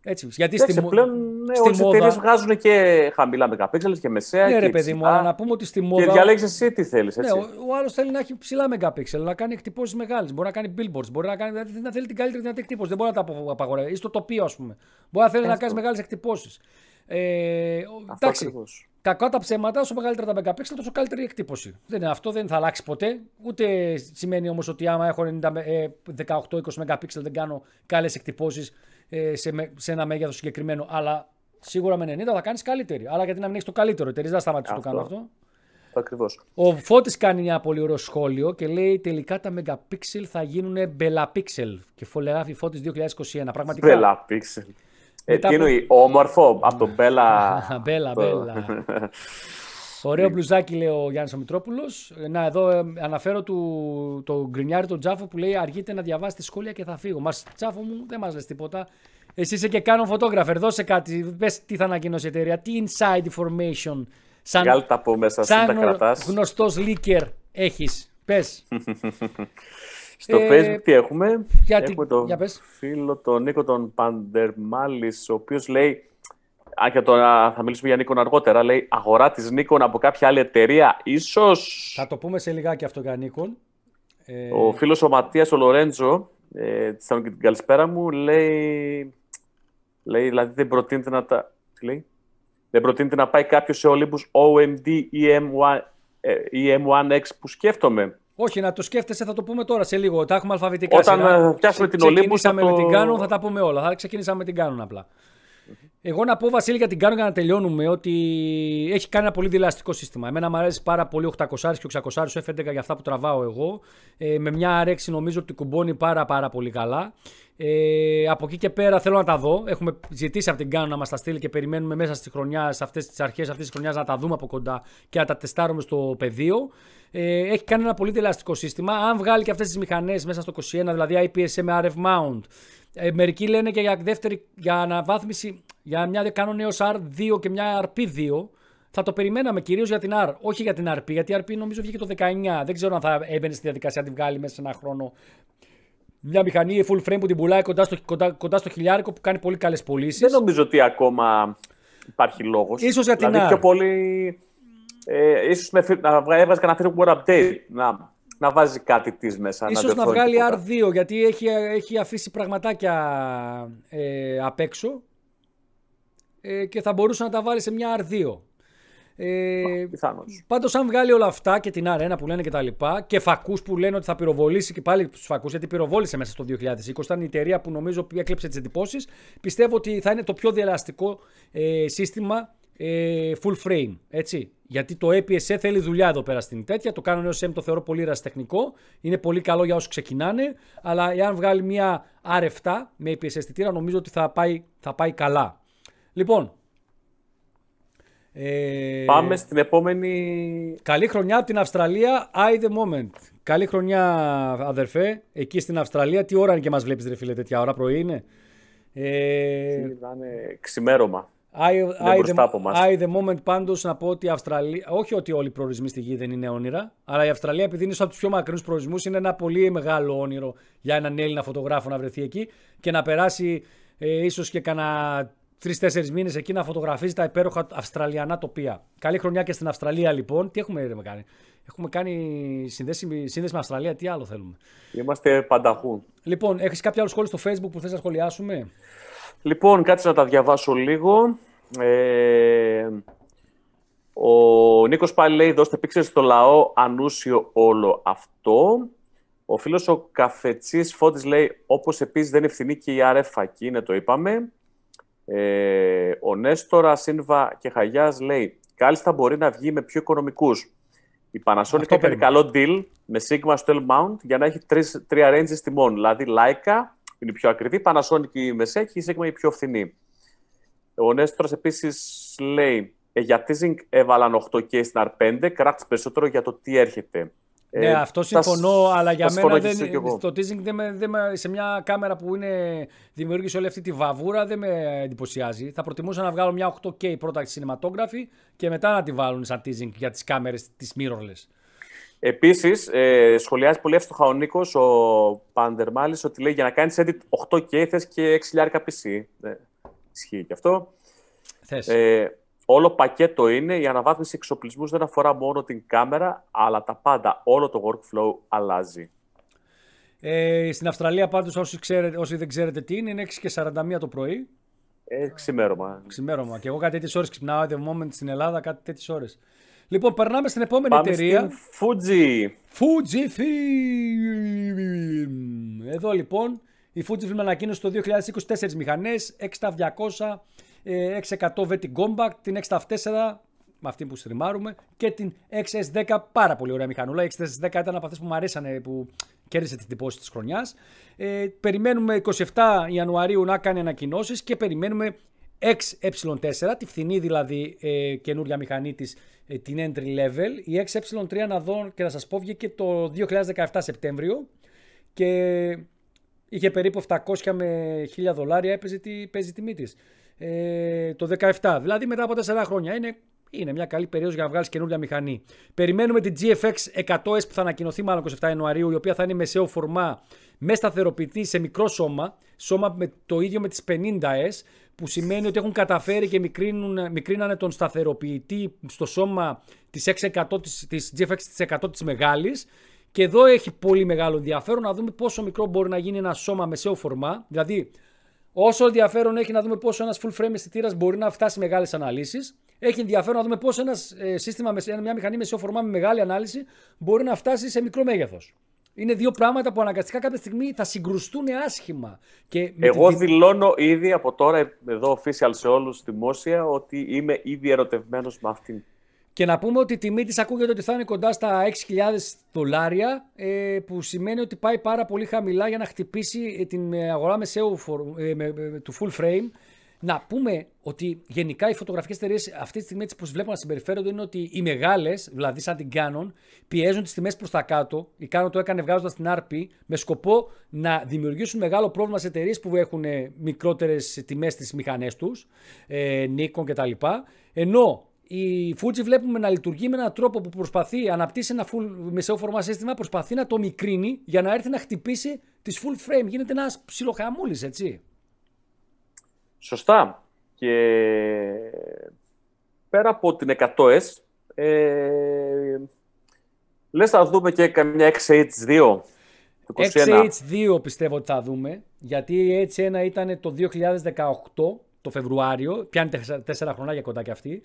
Έτσι, γιατί στη πλέον, ναι, όλες οι εταιρείες βγάζουν και χαμηλά μεγαπίξελες και μεσαία. Ναι, και ρε παιδί μου, αλλά να πούμε ότι στη μόδα. Και διαλέξεις εσύ τι θέλεις. Ναι, ο άλλος θέλει να έχει ψηλά μεγαπίξελ, να κάνει εκτυπώσεις μεγάλες. Μπορεί να κάνει billboards, μπορεί να, δηλαδή, να θέλει την καλύτερη δυνατή εκτύπωση. Δεν μπορεί να τα απαγορεύει. Είσαι το τοπίο, ας πούμε. Μπορεί να θέλει να κάνει μεγάλες εκτυπώσεις. Εντάξει. Κακά τα ψέματα, όσο μεγαλύτερα τα megapixel, τόσο καλύτερη η εκτύπωση. Δεν είναι, αυτό δεν θα αλλάξει ποτέ. Ούτε σημαίνει όμως ότι άμα έχω 18-20 megapixel δεν κάνω καλές εκτυπώσεις σε ένα μέγεθος συγκεκριμένο. Αλλά σίγουρα με 90 θα κάνεις καλύτερη. Αλλά γιατί να μην έχεις το καλύτερο, εταιρείες δεν σταματήσουν να το κάνουν αυτό. Ακριβώς. Ο Φώτης κάνει ένα πολύ ωραίο σχόλιο και λέει: τελικά τα megapixel θα γίνουνε μπελαπίξελ. Και φωλεγράφει Φώτης 2021. Πραγματικά. Μπελαπίξελ. Τι εννοεί, όμορφο, από τον Μπέλα. Μπέλα, Μπέλα. Ωραίο μπλουζάκι, λέει ο Γιάννης ο Μητρόπουλος. Να, εδώ αναφέρω τον Γκρινιάρη τον Τσάφο που λέει: αργείτε να διαβάσετε σχόλια και θα φύγω. Μας, Τσάφο μου, δεν μας λες τίποτα. Εσύ είσαι και Canon photographer. Δώσε κάτι. Πες τι θα ανακοινώσει η εταιρεία. Τι inside information. Βγάλε τα από μέσα σου, τα κρατάς. Γνωστός leaker έχεις. Πες. Στο Facebook τι έχουμε, έχουμε τον φίλο τον Νίκο τον Παντερμάλης, ο οποίος λέει, αν και τώρα θα μιλήσουμε για Nikon αργότερα, λέει αγορά της Nikon από κάποια άλλη εταιρεία, ίσως. Θα το πούμε σε λιγάκι αυτό για Nikon. Ο φίλος ο Ματίας ο Λορέντζο, την καλησπέρα μου, λέει δηλαδή δεν προτείνεται να τα... Τι λέει? Δεν προτείνεται να πάει κάποιος σε Olympus OMD EM1X που σκέφτομαι. Όχι, να το σκέφτεσαι, θα το πούμε τώρα σε λίγο. Τα έχουμε αλφαβητικά. Όταν πιάσουμε την Olympus. Ξεκινήσαμε με την Canon, θα τα πούμε όλα. Θα ξεκινήσαμε με την Canon απλά. Εγώ να πω, Βασίλη, για την Canon για να τελειώνουμε, ότι έχει κάνει ένα πολύ διλαστικό σύστημα. Εμένα μου αρέσει πάρα πολύ 800 και 600 F11 για αυτά που τραβάω εγώ. Με μια R6 νομίζω ότι κουμπώνει πάρα πολύ καλά. Από εκεί και πέρα θέλω να τα δω. Έχουμε ζητήσει από την Canon να μας τα στείλει και περιμένουμε μέσα στη χρονιά, σε αυτές τις αρχές αυτής της χρονιάς, να τα δούμε από κοντά και να τα τεστάρουμε στο πεδίο. Έχει κάνει ένα πολύ δελαστικό σύστημα. Αν βγάλει και αυτές τις μηχανές μέσα στο 21, δηλαδή IPS με RF Mount, μερικοί λένε και για δεύτερη, για αναβάθμιση, για μια Canon EOS R2 και μια RP2. Θα το περιμέναμε κυρίως για την R, όχι για την RP, γιατί η RP νομίζω βγήκε το 19. Δεν ξέρω αν θα έμπαινε στη διαδικασία να τη βγάλει μέσα σε ένα χρόνο. Μια μηχανή full frame που την πουλάει κοντά στο χιλιάρικο που κάνει πολύ καλές πωλήσεις. Δεν νομίζω ότι ακόμα υπάρχει λόγος. Ίσως για την R. Δηλαδή, πιο πολύ... ίσως να έβγαζε κανένα firmware update, να βάζει κάτι της μέσα. Ίσως να βγάλει τίποτα. R2, γιατί έχει αφήσει πραγματάκια απ' έξω και θα μπορούσε να τα βάλει σε μια R2. Πάντως αν βγάλει όλα αυτά και την R1 που λένε και τα λοιπά και φακούς που λένε ότι θα πυροβολήσει και πάλι τους φακούς, γιατί πυροβόλησε μέσα στο 2020, ήταν η εταιρεία που νομίζω έκλεψε τις εντυπώσεις, πιστεύω ότι θα είναι το πιο διελαστικό σύστημα full frame, έτσι. Γιατί το EPSE θέλει δουλειά εδώ πέρα στην τέτοια. Το Canon EOS M το θεωρώ πολύ ερασιτεχνικό. Είναι πολύ καλό για όσους ξεκινάνε. Αλλά εάν βγάλει μια R7 με EPSE αισθητήρα, νομίζω ότι θα πάει καλά. Λοιπόν. Πάμε στην επόμενη. Καλή χρονιά από την Αυστραλία. I the moment. Καλή χρονιά, αδερφέ. Εκεί στην Αυστραλία. Τι ώρα είναι και μας βλέπεις, ρε φίλε, τέτοια ώρα πρωί είναι. Είναι ξημέρωμα. I the moment πάντως να πω ότι η Αυστραλία, όχι ότι όλοι οι προορισμοί στη γη δεν είναι όνειρα, αλλά η Αυστραλία επειδή είναι από τους πιο μακρινούς προορισμούς είναι ένα πολύ μεγάλο όνειρο για έναν Έλληνα φωτογράφο να βρεθεί εκεί και να περάσει ίσως και κανένα 3-4 μήνες εκεί να φωτογραφίζει τα υπέροχα αυστραλιανά τοπία. Καλή χρονιά και στην Αυστραλία λοιπόν. Τι έχουμε κάνει. Έχουμε κάνει σύνδεση με Αυστραλία. Τι άλλο θέλουμε. Είμαστε πανταχού. Λοιπόν, έχεις κάποιο άλλο σχόλιο στο Facebook που θες να σχολιάσουμε? Λοιπόν, κάτσε να τα διαβάσω λίγο. Ο Νίκος πάλι λέει, δώστε πίξελ στο λαό, ανούσιο όλο αυτό. Ο φίλος ο Καφετσής Φώτης λέει, όπως επίσης δεν είναι φθηνή και η RF φακή, είναι το είπαμε. Ο Νέστορας Σύνβα Χαγιάς λέει, κάλλιστα μπορεί να βγει με πιο οικονομικούς. Η Panasonic έκανε καλό deal με Sigma στο L-Mount για να έχει τρία ranges τιμών. Δηλαδή, Leica είναι η πιο ακριβή, η Panasonic η μεσαία και η Sigma η πιο φθηνή. Ο Νέστορας επίσης λέει, για teasing έβαλαν 8K στην R5, κράτησε περισσότερο για το τι έρχεται. Ναι, αυτό συμφωνώ, αλλά για μένα το teasing σε μια κάμερα που δημιούργησε όλη αυτή τη βαβούρα δεν με εντυπωσιάζει. Θα προτιμούσα να βγάλω μια 8K πρώτα στη cinematography και μετά να τη βάλουν σαν teasing για τις κάμερες τις mirrorless. Επίσης, σχολιάζει πολύ εύστοχα ο Νίκος, ο Παντερμάλης, ότι λέει για να κάνεις edit 8K θες και 6.000 PC. Ισχύει και αυτό. Όλο πακέτο είναι, η αναβάθμιση εξοπλισμού δεν αφορά μόνο την κάμερα, αλλά τα πάντα, όλο το workflow αλλάζει. Στην Αυστραλία πάντως, όσοι δεν ξέρετε τι είναι 6:41 το πρωί. Ξημέρωμα. Ξημέρωμα. Και εγώ κάτι τέτοιες ώρες ξυπνάω, at the moment στην Ελλάδα, κάτι τέτοιες ώρες. Λοιπόν, περνάμε στην επόμενη εταιρεία. Πάμε στην Fujifilm. Εδώ λοιπόν, η Fujifilm ανακοίνωσε το 2024 μηχανές, X-T200, X100 Vetting Compact, την X-T4 με αυτή που στριμάρουμε και την XS10, πάρα πολύ ωραία μηχανούλα. Η XS10 ήταν από αυτές που μου αρέσανε, που κέρδισε την εντυπώση της χρονιάς. Περιμένουμε 27 Ιανουαρίου να κάνει ανακοινώσεις και περιμένουμε X-E4, τη φθηνή δηλαδή καινούρια μηχανή της, την entry level. Η X-E3 να δω και να σας πω βγήκε το 2017 Σεπτέμβριο και είχε περίπου 700 με $1,000 παίζει τιμή της. Το 17, δηλαδή μετά από 4 χρόνια. Είναι μια καλή περίοδος για να βγάλεις καινούργια μηχανή. Περιμένουμε την GFX 100S που θα ανακοινωθεί μάλλον 27 Ιανουαρίου, η οποία θα είναι μεσαίο φορμά με σταθεροποιητή σε μικρό σώμα με το ίδιο με τις 50S, που σημαίνει ότι έχουν καταφέρει και μικρύνανε τον σταθεροποιητή στο σώμα της X100, της GFX της 100 της μεγάλης. Και εδώ έχει πολύ μεγάλο ενδιαφέρον να δούμε πόσο μικρό μπορεί να γίνει ένα σώμα μεσαίο φορμά, δηλαδή όσο ενδιαφέρον έχει να δούμε πόσο ένας full frame αισθητήρας μπορεί να φτάσει μεγάλες αναλύσεις, έχει ενδιαφέρον να δούμε πόσο μια μηχανή μεσαίο φορμά με μεγάλη ανάλυση μπορεί να φτάσει σε μικρό μέγεθος. Είναι δύο πράγματα που αναγκαστικά κάποια στιγμή θα συγκρουστούν άσχημα. Και δηλώνω ήδη από τώρα, εδώ official σε όλους δημόσια, ότι είμαι ήδη ερωτευμένος με αυτήν. Και να πούμε ότι η τιμή της ακούγεται ότι θα είναι κοντά στα $6,000, που σημαίνει ότι πάει πάρα πολύ χαμηλά για να χτυπήσει την αγορά μεσαίου του full frame. Να πούμε ότι γενικά οι φωτογραφικές εταιρείες αυτή τη στιγμή που βλέπουμε να συμπεριφέρονται είναι ότι οι μεγάλες, δηλαδή σαν την Canon, πιέζουν τις τιμές προς τα κάτω. Η Canon το έκανε βγάζοντας την RP με σκοπό να δημιουργήσουν μεγάλο πρόβλημα σε εταιρείες που έχουν μικρότερες τιμές στις μηχανές τους, Nikon κτλ. Ενώ η Fuji βλέπουμε να λειτουργεί με έναν τρόπο που προσπαθεί, αναπτύσσει ένα full μεσαίο φορμά σύστημα, προσπαθεί να το μικρύνει για να έρθει να χτυπήσει τις full frame. Γίνεται ένας ψιλοχαμούλης, έτσι. Σωστά. Και πέρα από την 100S, λες θα δούμε και καμιά X-H2. X-H2 πιστεύω ότι θα δούμε, γιατί η H1 ήταν το 2018, το Φεβρουάριο, πιάνει 4 χρονάκια κοντά και αυτή.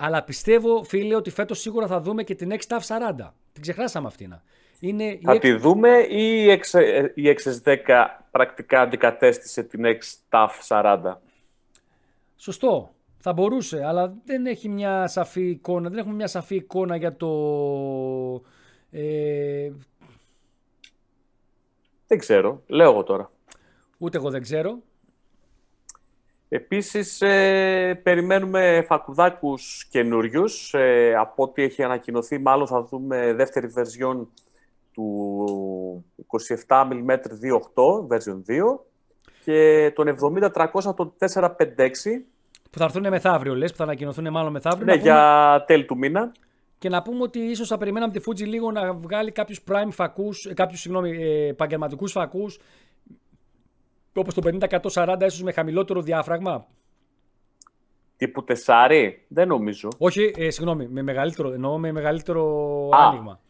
Αλλά πιστεύω, φίλε, ότι φέτος σίγουρα θα δούμε και την X-T AF 40. Την ξεχνάσαμε αυτήν. Θα τη δούμε ή η XS10 πρακτικά αντικατέστησε την X-T AF 40. Σωστό. Θα μπορούσε, αλλά δεν έχει μια σαφή εικόνα. Δεν έχουμε μια σαφή εικόνα για το... Δεν ξέρω. Λέω εγώ τώρα. Ούτε εγώ δεν ξέρω. Επίσης, περιμένουμε φακουδάκους καινούριους. Από ό,τι έχει ανακοινωθεί, μάλλον θα δούμε δεύτερη βερζιόν του 27mm 2.8, version 2, και τον 70-300, τον 456. Που θα έρθουν μεθαύριο, λες, που θα ανακοινωθούν μάλλον μεθαύριο. Ναι, για τέλη του μήνα. Και να πούμε ότι ίσως θα περιμέναμε τη Fuji λίγο να βγάλει κάποιους prime φακούς, επαγγελματικούς φακούς, όπως το 50-140, ίσως με χαμηλότερο διάφραγμα. Τύπου 4, δεν νομίζω. Όχι, συγγνώμη, με μεγαλύτερο, εννοώ με μεγαλύτερο άνοιγμα.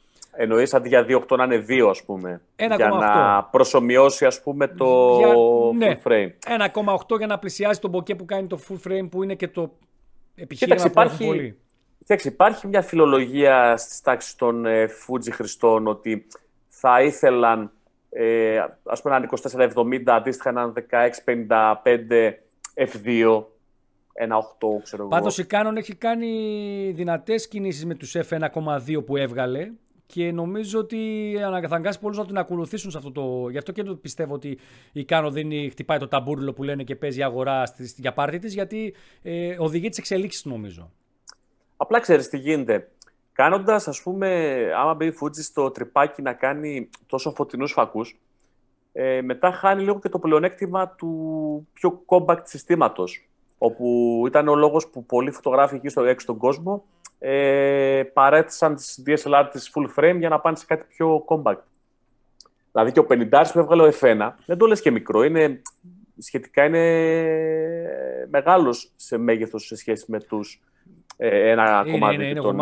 Εννοείς αντί για 2.8 να είναι 2, ας πούμε. 1, για 8. Να προσομοιώσει, ας πούμε, το full frame. 1.8 για να πλησιάζει τον μποκέ που κάνει το full frame, που είναι και το επιχείρημα που έχουν πολύ. Κοιτάξτε, υπάρχει μια φιλολογία στις τάξεις των Fuji χρηστών ότι θα ήθελαν ας πούμε έναν 2470, αντίστοιχα έναν 1655 F2, ένα 8, ξέρω εγώ. Πάντως η Canon έχει κάνει δυνατές κινήσεις με τους F1,2 που έβγαλε και νομίζω ότι θα αναγκάσει πολλούς να την ακολουθήσουν σε αυτό το... Γι' αυτό και πιστεύω ότι η Canon δεν χτυπάει το ταμπούριλο που λένε και παίζει η αγορά για πάρτι της, γιατί οδηγεί τις εξελίξεις, νομίζω. Απλά ξέρεις τι γίνεται. Κάνοντας, ας πούμε, άμα μπει η Fuji στο τρυπάκι να κάνει τόσο φωτεινούς φακούς, μετά χάνει λίγο και το πλεονέκτημα του πιο compact συστήματος, όπου ήταν ο λόγος που πολλοί φωτογράφοι εκεί στον κόσμο παρέτησαν τις DSLR της full frame για να πάνε σε κάτι πιο compact. Δηλαδή και ο 50 που έβγαλε ο F1, δεν το λες και μικρό, είναι, σχετικά είναι μεγάλος σε μέγεθος σε σχέση με τους ένα κομμάτι των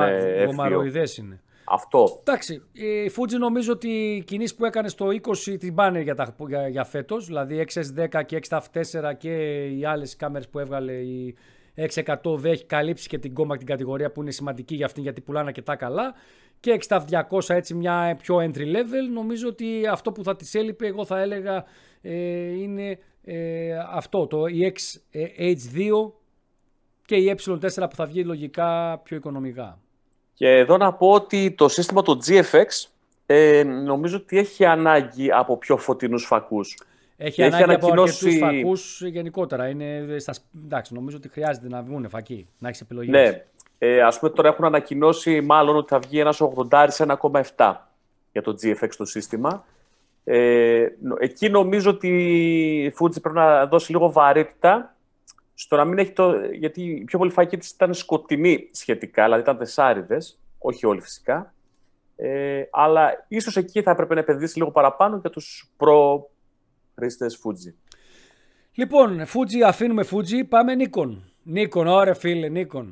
γομαροειδές είναι. Αυτό. Εντάξει, η Fuji νομίζω ότι οι κινήσεις που έκανε στο 20 την πάνε για φέτος, δηλαδή XS10 και X-T4 και οι άλλες κάμερες που έβγαλε η X100 έχει καλύψει και την κόμμα την κατηγορία που είναι σημαντική για αυτήν, γιατί πουλάνε και τα καλά, και X-T200 έτσι μια πιο entry level. Νομίζω ότι αυτό που θα της έλειπε, εγώ θα έλεγα, είναι αυτό, το X-H2 και η E4 που θα βγει λογικά πιο οικονομικά. Και εδώ να πω ότι το σύστημα το GFX νομίζω ότι έχει ανάγκη από πιο φωτεινούς φακούς. Έχει ανάγκη ανακοινώσει... από αρκετούς φακούς γενικότερα. Είναι στα... Εντάξει, νομίζω ότι χρειάζεται να βγουν φακοί, να έχεις επιλογές. Ναι, ας πούμε τώρα έχουν ανακοινώσει μάλλον ότι θα βγει ένας 80 σε 1,7 για το GFX το σύστημα. Εκεί νομίζω ότι η Fuji πρέπει να δώσει λίγο βαρύτητα. Στο να μην έχει το... Γιατί η πιο πολλή φακή της ήταν σκοτεινή σχετικά, δηλαδή ήταν τεσσάριδες, όχι όλοι φυσικά. Αλλά ίσως εκεί θα έπρεπε να επενδύσει λίγο παραπάνω για τους προ-χρήστες Fuji. Λοιπόν, Fuji, αφήνουμε Fuji, πάμε Nikon. Nikon, ωραία φίλε, Nikon.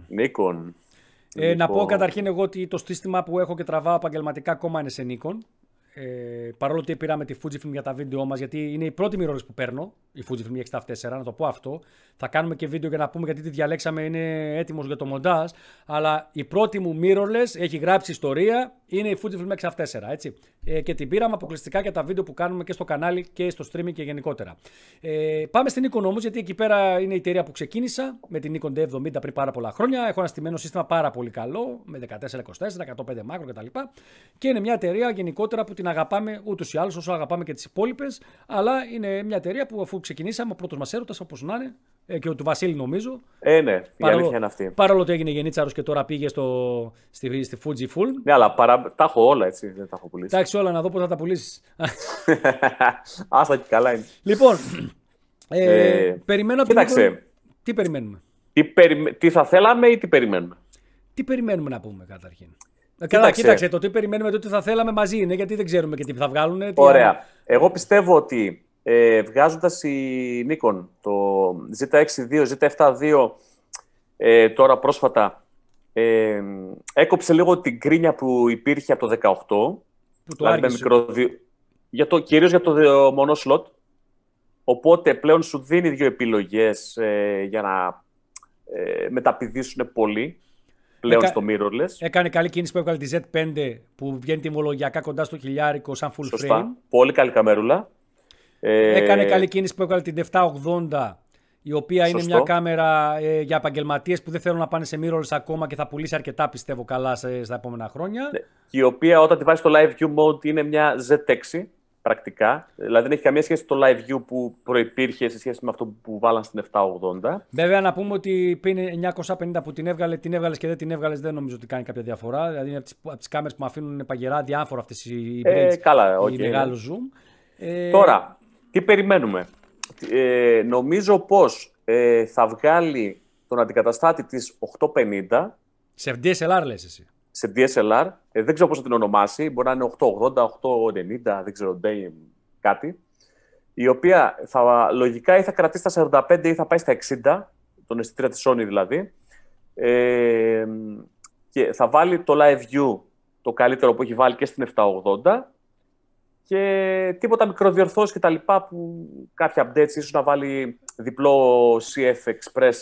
Να πω καταρχήν εγώ ότι το σύστημα που έχω και τραβάω επαγγελματικά ακόμα είναι σε Nikon. Παρόλο ότι πήραμε τη Fujifilm για τα βίντεο μας, γιατί είναι η πρώτη mirrorless που παίρνω, η Fujifilm X-T4, να το πω αυτό. Θα κάνουμε και βίντεο για να πούμε γιατί τη διαλέξαμε, είναι έτοιμος για το μοντάζ. Αλλά η πρώτη μου mirrorless, έχει γράψει ιστορία, είναι η Fujifilm X-T4, έτσι. Και την πήραμε αποκλειστικά για τα βίντεο που κάνουμε και στο κανάλι και στο streaming και γενικότερα. Πάμε στην Nikon όμως, γιατί εκεί πέρα είναι η εταιρεία που ξεκίνησα με την Nikon D70 πριν πάρα πολλά χρόνια. Έχω ένα στημένο σύστημα πάρα πολύ καλό, με 14-24, 105 μάκρο κτλ. Και είναι μια εταιρεία γενικότερα που την αγαπάμε ούτως ή άλλως όσο αγαπάμε και τις υπόλοιπες. Αλλά είναι μια εταιρεία που αφού ξεκινήσαμε, ο πρώτος μας έρωτας, όπως να είναι, και του Βασίλη, νομίζω. Ναι, η αλήθεια είναι αυτή. Παρόλο ότι έγινε γενίτσαρος και τώρα πήγε στη Fujifilm. Ναι, αλλά τα έχω όλα, έτσι. Δεν τα έχω πουλήσει. Εντάξει, όλα να δω πώς θα τα πουλήσεις. Άστα και καλά είναι. Λοιπόν, περιμένω από την Nikon. Τι περιμένουμε. Τι θα θέλαμε ή τι περιμένουμε. Τι περιμένουμε να πούμε καταρχήν. Κοίταξε, το τι περιμένουμε, το τι θα θέλαμε μαζί είναι, γιατί δεν ξέρουμε και τι θα βγάλουν. Ωραία. Άλλο. Εγώ πιστεύω ότι βγάζοντας η Nikon το Z6-2, Z7-2 τώρα πρόσφατα, έκοψε λίγο την κρίνια που υπήρχε από το 18. Που το άργησε. Κυρίως για το μονό σλότ. Οπότε πλέον σου δίνει δύο επιλογές για να μεταπηδήσουν πολύ. Πλέον στο mirrorless. Έκανε καλή κίνηση που έβγαλε τη Z5 που βγαίνει τιμολογιακά κοντά στο χιλιάρικο σαν full Σωστά. frame. Πολύ καλή καμερούλα. Έκανε καλή κίνηση που έβγαλε την 780 η οποία Σωστό. Είναι μια κάμερα για επαγγελματίες που δεν θέλουν να πάνε σε mirrorless ακόμα και θα πουλήσει αρκετά πιστεύω καλά στα επόμενα χρόνια. Η οποία όταν τη βάζει στο live view mode είναι μια Z6 πρακτικά. Δηλαδή δεν έχει καμία σχέση το live view που προϋπήρχε σε σχέση με αυτό που βάλαν στην 780. Βέβαια να πούμε ότι πήρε 950 που την έβγαλες και δεν την έβγαλες, δεν νομίζω ότι κάνει κάποια διαφορά. Δηλαδή είναι από τις κάμερες που με αφήνουν παγερά διάφορα αυτές οι brands, οι μεγάλο zoom. Τώρα, τι περιμένουμε. Νομίζω πως θα βγάλει τον αντικαταστάτη της 850. Σε DSLR λες εσύ. Σε DSLR, δεν ξέρω πώς θα την ονομάσει, μπορεί να είναι 880, 890, δεν ξέρω, κάτι, η οποία λογικά ή θα κρατήσει στα 45 ή θα πάει στα 60, τον αισθητήρα της Sony δηλαδή, και θα βάλει το live view, το καλύτερο που έχει βάλει και στην 780, και τίποτα μικροδιορθώσεις και τα λοιπά που κάποια updates ίσως να βάλει διπλό CF Express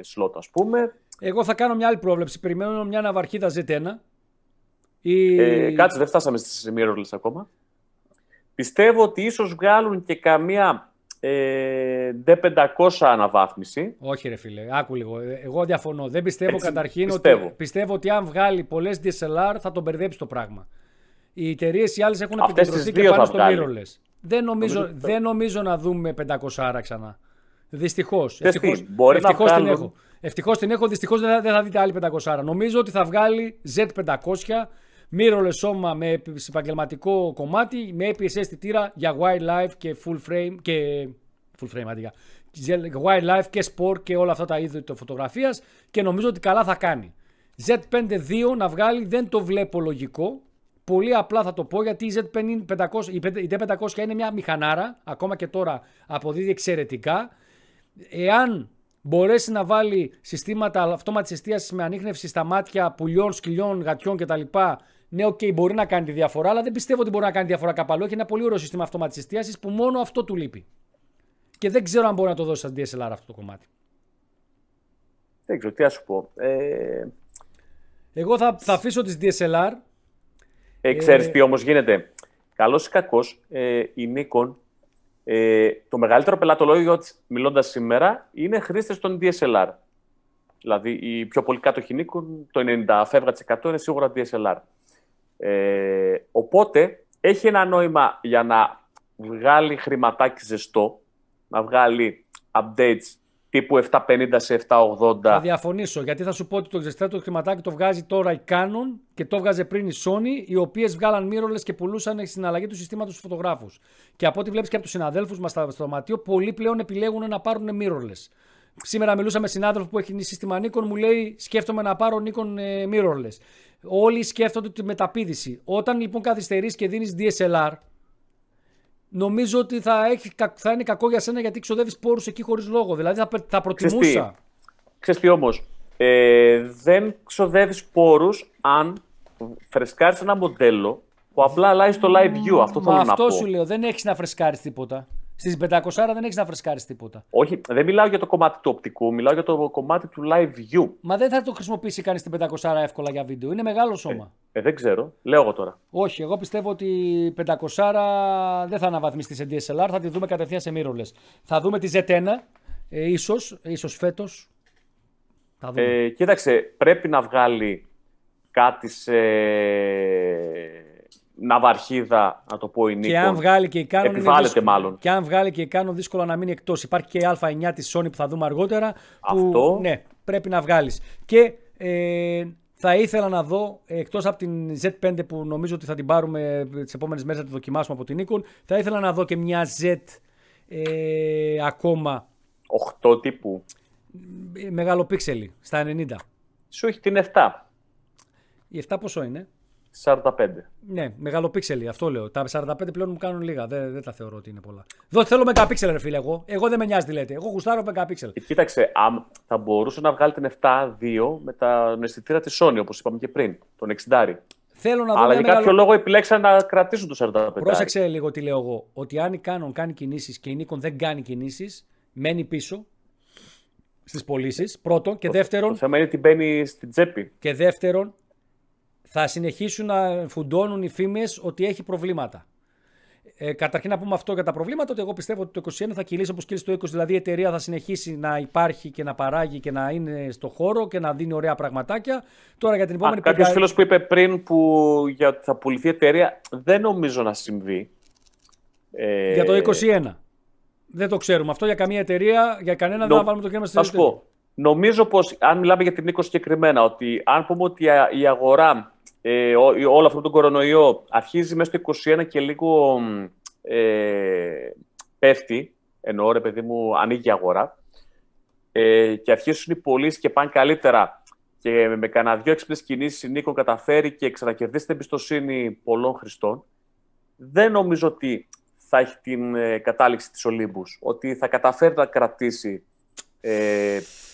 slot ας πούμε. Εγώ θα κάνω μια άλλη πρόβλεψη. Περιμένω μια ναυαρχίδα Z1. Κάτσε, δεν φτάσαμε στις mirrorless ακόμα. Πιστεύω ότι ίσως βγάλουν και καμία D500 αναβάθμιση. Όχι ρε φίλε, άκου λίγο. Εγώ διαφωνώ. Δεν πιστεύω. Έτσι, καταρχήν πιστεύω. Ότι πιστεύω ότι αν βγάλει πολλές DSLR θα τον μπερδέψει το πράγμα. Οι εταιρείες οι άλλες έχουν επικεντρωθεί και πάνω στο mirrorless. Δεν νομίζω να δούμε 500 ξανά. Δυστυχώς. Ευτυχώς την έχω. Ευτυχώς την έχω, δυστυχώς δεν θα δείτε άλλη 500. Νομίζω ότι θα βγάλει Z500, mirrorless σώμα με επαγγελματικό κομμάτι, με APS αισθητήρα για wildlife και full frame και... wildlife και sport και όλα αυτά τα είδη της φωτογραφίας και νομίζω ότι καλά θα κάνει. Z5-2 να βγάλει δεν το βλέπω λογικό. Πολύ απλά θα το πω γιατί η D500 είναι μια μηχανάρα, ακόμα και τώρα αποδίδει εξαιρετικά. Εάν μπορέσει να βάλει συστήματα αυτόματης εστίασης με ανίχνευση στα μάτια πουλιών, σκυλιών, γατιών κτλ. Ναι, οκ, μπορεί να κάνει τη διαφορά, αλλά δεν πιστεύω ότι μπορεί να κάνει τη διαφορά καπαλό. Έχει ένα πολύ ωραίο σύστημα αυτόματης εστίασης που μόνο αυτό του λείπει. Και δεν ξέρω αν μπορεί να το δώσει σαν DSLR αυτό το κομμάτι. Δεν ξέρω, τι να σου πω. Εγώ θα αφήσω τις DSLR. Ξέρεις τι όμως γίνεται. Καλώς ή κακώς, η Nikon, το μεγαλύτερο πελατολόγιο της, μιλώντας σήμερα, είναι χρήστες των DSLR. Δηλαδή, οι πιο πολύ κάτοχοι Nikon, το 90% είναι σίγουρα DSLR. Οπότε, έχει ένα νόημα για να βγάλει χρηματάκι ζεστό, να βγάλει updates τύπου 750 σε 780. Θα διαφωνήσω, γιατί θα σου πω ότι το ζεστέτο χρηματάκι το βγάζει τώρα η Canon και το βγάζε πριν η Sony, οι οποίες βγάλαν mirrorless και πουλούσαν στην αλλαγή του συστήματος στους φωτογράφους. Και από ό,τι βλέπεις και από τους συναδέλφους μας στο δωματίο, πολλοί πλέον επιλέγουν να πάρουν mirrorless. Σήμερα μιλούσα με συνάδελφο που έχει σύστημα Nikon, μου λέει σκέφτομαι να πάρω Nikon mirrorless. Όλοι σκέφτονται τη μεταπήδηση. Όταν λοιπόν καθυστερείς και δίνεις DSLR, νομίζω ότι θα είναι κακό για σένα γιατί ξοδεύεις πόρους εκεί χωρίς λόγο. Δηλαδή θα προτιμούσα. Ξέρεις τι όμως. Δεν ξοδεύεις πόρους αν φρεσκάρεις ένα μοντέλο που απλά αλλάζει το live view. Αυτό θέλω να πω. Αυτό σου λέω. Δεν έχεις να φρεσκάρεις τίποτα. Στις 500 δεν έχεις να φρεσκάρεις τίποτα. Όχι, δεν μιλάω για το κομμάτι του οπτικού. Μιλάω για το κομμάτι του live view. Μα δεν θα το χρησιμοποιήσει κανείς την 500 εύκολα για βίντεο. Είναι μεγάλο σώμα. Δεν ξέρω. Λέω εγώ τώρα. Όχι, εγώ πιστεύω ότι 500 δεν θα αναβαθμιστεί σε DSLR. Θα τη δούμε κατευθείαν σε mirrorless. Θα δούμε τη Z1 ίσως φέτος. Θα δούμε. Κοίταξε, πρέπει να βγάλει κάτι σε... ναυαρχίδα, να το πω η Nikon. Και αν βγάλει και η Canon, και αν βγάλει και η Canon, δύσκολα να μείνει εκτός. Υπάρχει και η Α9 της Sony που θα δούμε αργότερα. Αυτό. Που, ναι, πρέπει να βγάλεις. Και θα ήθελα να δω, εκτός από την Z5 που νομίζω ότι θα την πάρουμε τις επόμενες μέρες, θα τη δοκιμάσουμε από την Nikon, θα ήθελα να δω και μια Z ακόμα. 8 τύπου. Μεγαλοπίξελη, στα 90. Σου έχει την 7. Η 7 πόσο είναι? 45. Ναι, μεγαλοπίξελοι, αυτό λέω. Τα 45 πλέον μου κάνουν λίγα. Δεν τα θεωρώ ότι είναι πολλά. Εδώ θέλω μεγαπίξελ, ρε φίλε. Εγώ δεν με νοιάζει τι λέτε. Εγώ γουστάρω μεγαπίξελ. Κοίταξε, θα μπορούσε να βγάλει την 7-2 με τα αισθητήρα τη Sony, όπως είπαμε και πριν, τον 60. Θέλω να δω. Αλλά για κάποιο λόγο επιλέξαν να κρατήσουν το 45. Πρόσεξε λίγο τι λέω εγώ. Ότι αν η Canon κάνει κινήσεις και η Nikon δεν κάνει κινήσεις, μένει πίσω στις πωλήσεις. Πρώτον. Και δεύτερον. Το θέμα είναι ότι μπαίνει στην τσέπη. Και δεύτερον. Θα συνεχίσουν να φουντώνουν οι φήμες ότι έχει προβλήματα. Καταρχήν να πούμε αυτό για τα προβλήματα, ότι εγώ πιστεύω ότι το 2021 θα κυλήσει όπως κυλήσει το 2020, δηλαδή η εταιρεία θα συνεχίσει να υπάρχει και να παράγει και να είναι στο χώρο και να δίνει ωραία πραγματάκια. Τώρα για την επόμενη κάποιος φίλος που είπε πριν που για θα πουληθεί η εταιρεία, δεν νομίζω να συμβεί. Για το 2021. Δεν το ξέρουμε αυτό για καμία εταιρεία, για κανέναν δεν θα βάλουμε το κέρμα στην εταιρεία. Νομίζω πως, αν μιλάμε για την Nikon συγκεκριμένα, ότι αν πούμε ότι η αγορά όλο αυτό τον κορονοϊό αρχίζει μέσα στο 2021 και λίγο πέφτει, εννοώ ρε παιδί μου, ανοίγει η αγορά και αρχίσουν οι πωλήσεις και πάνε καλύτερα και με κανένα δυο έξυπνες κινήσεις η Nikon καταφέρει και ξανακερδίσει την εμπιστοσύνη πολλών χρηστών, δεν νομίζω ότι θα έχει την κατάληξη της Olympus, ότι θα καταφέρει να κρατήσει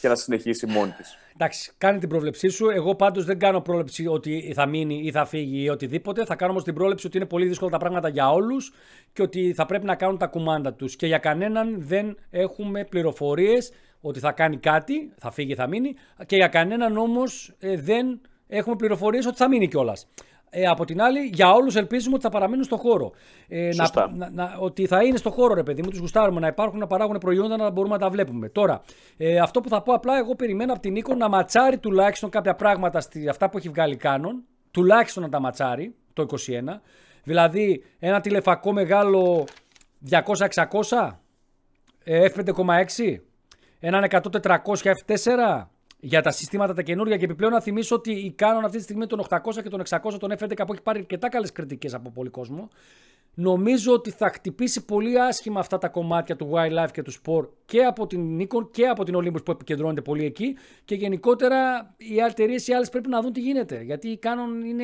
και να συνεχίσει μόνη της. Εντάξει, κάνει την πρόβλεψή σου. Εγώ πάντως δεν κάνω πρόβλεψη ότι θα μείνει ή θα φύγει ή οτιδήποτε. Θα κάνω όμως την πρόβλεψη ότι είναι πολύ δύσκολα τα πράγματα για όλους και ότι θα πρέπει να κάνουν τα κουμάντα τους. Και για κανέναν δεν έχουμε πληροφορίες ότι θα κάνει κάτι, θα φύγει ή θα μείνει. Και για κανέναν όμως δεν έχουμε πληροφορίες ότι θα μείνει κιόλας. Από την άλλη, για όλους ελπίζουμε ότι θα παραμείνουν στο χώρο. Ότι θα είναι στο χώρο, ρε παιδί μου, τους γουστάρουμε να υπάρχουν, να παράγουν προϊόντα, να μπορούμε να τα βλέπουμε. Τώρα, αυτό που θα πω απλά, εγώ περιμένω από την Nikon να ματσάρει τουλάχιστον κάποια πράγματα, αυτά που έχει βγάλει Canon, τουλάχιστον να τα ματσάρει το 21. Δηλαδή, ένα τηλεφακό μεγάλο 200-600, F5,6, έναν 100-400 F4. Για τα συστήματα τα καινούργια, και επιπλέον να θυμίσω ότι η Canon αυτή τη στιγμή των 800 και των 600, των F11 που έχει πάρει αρκετά καλές κριτικές από πολύ κόσμο, νομίζω ότι θα χτυπήσει πολύ άσχημα αυτά τα κομμάτια του wildlife και του sport και από την Nikon και από την Olympus που επικεντρώνεται πολύ εκεί, και γενικότερα οι εταιρείες οι άλλες πρέπει να δουν τι γίνεται, γιατί η Canon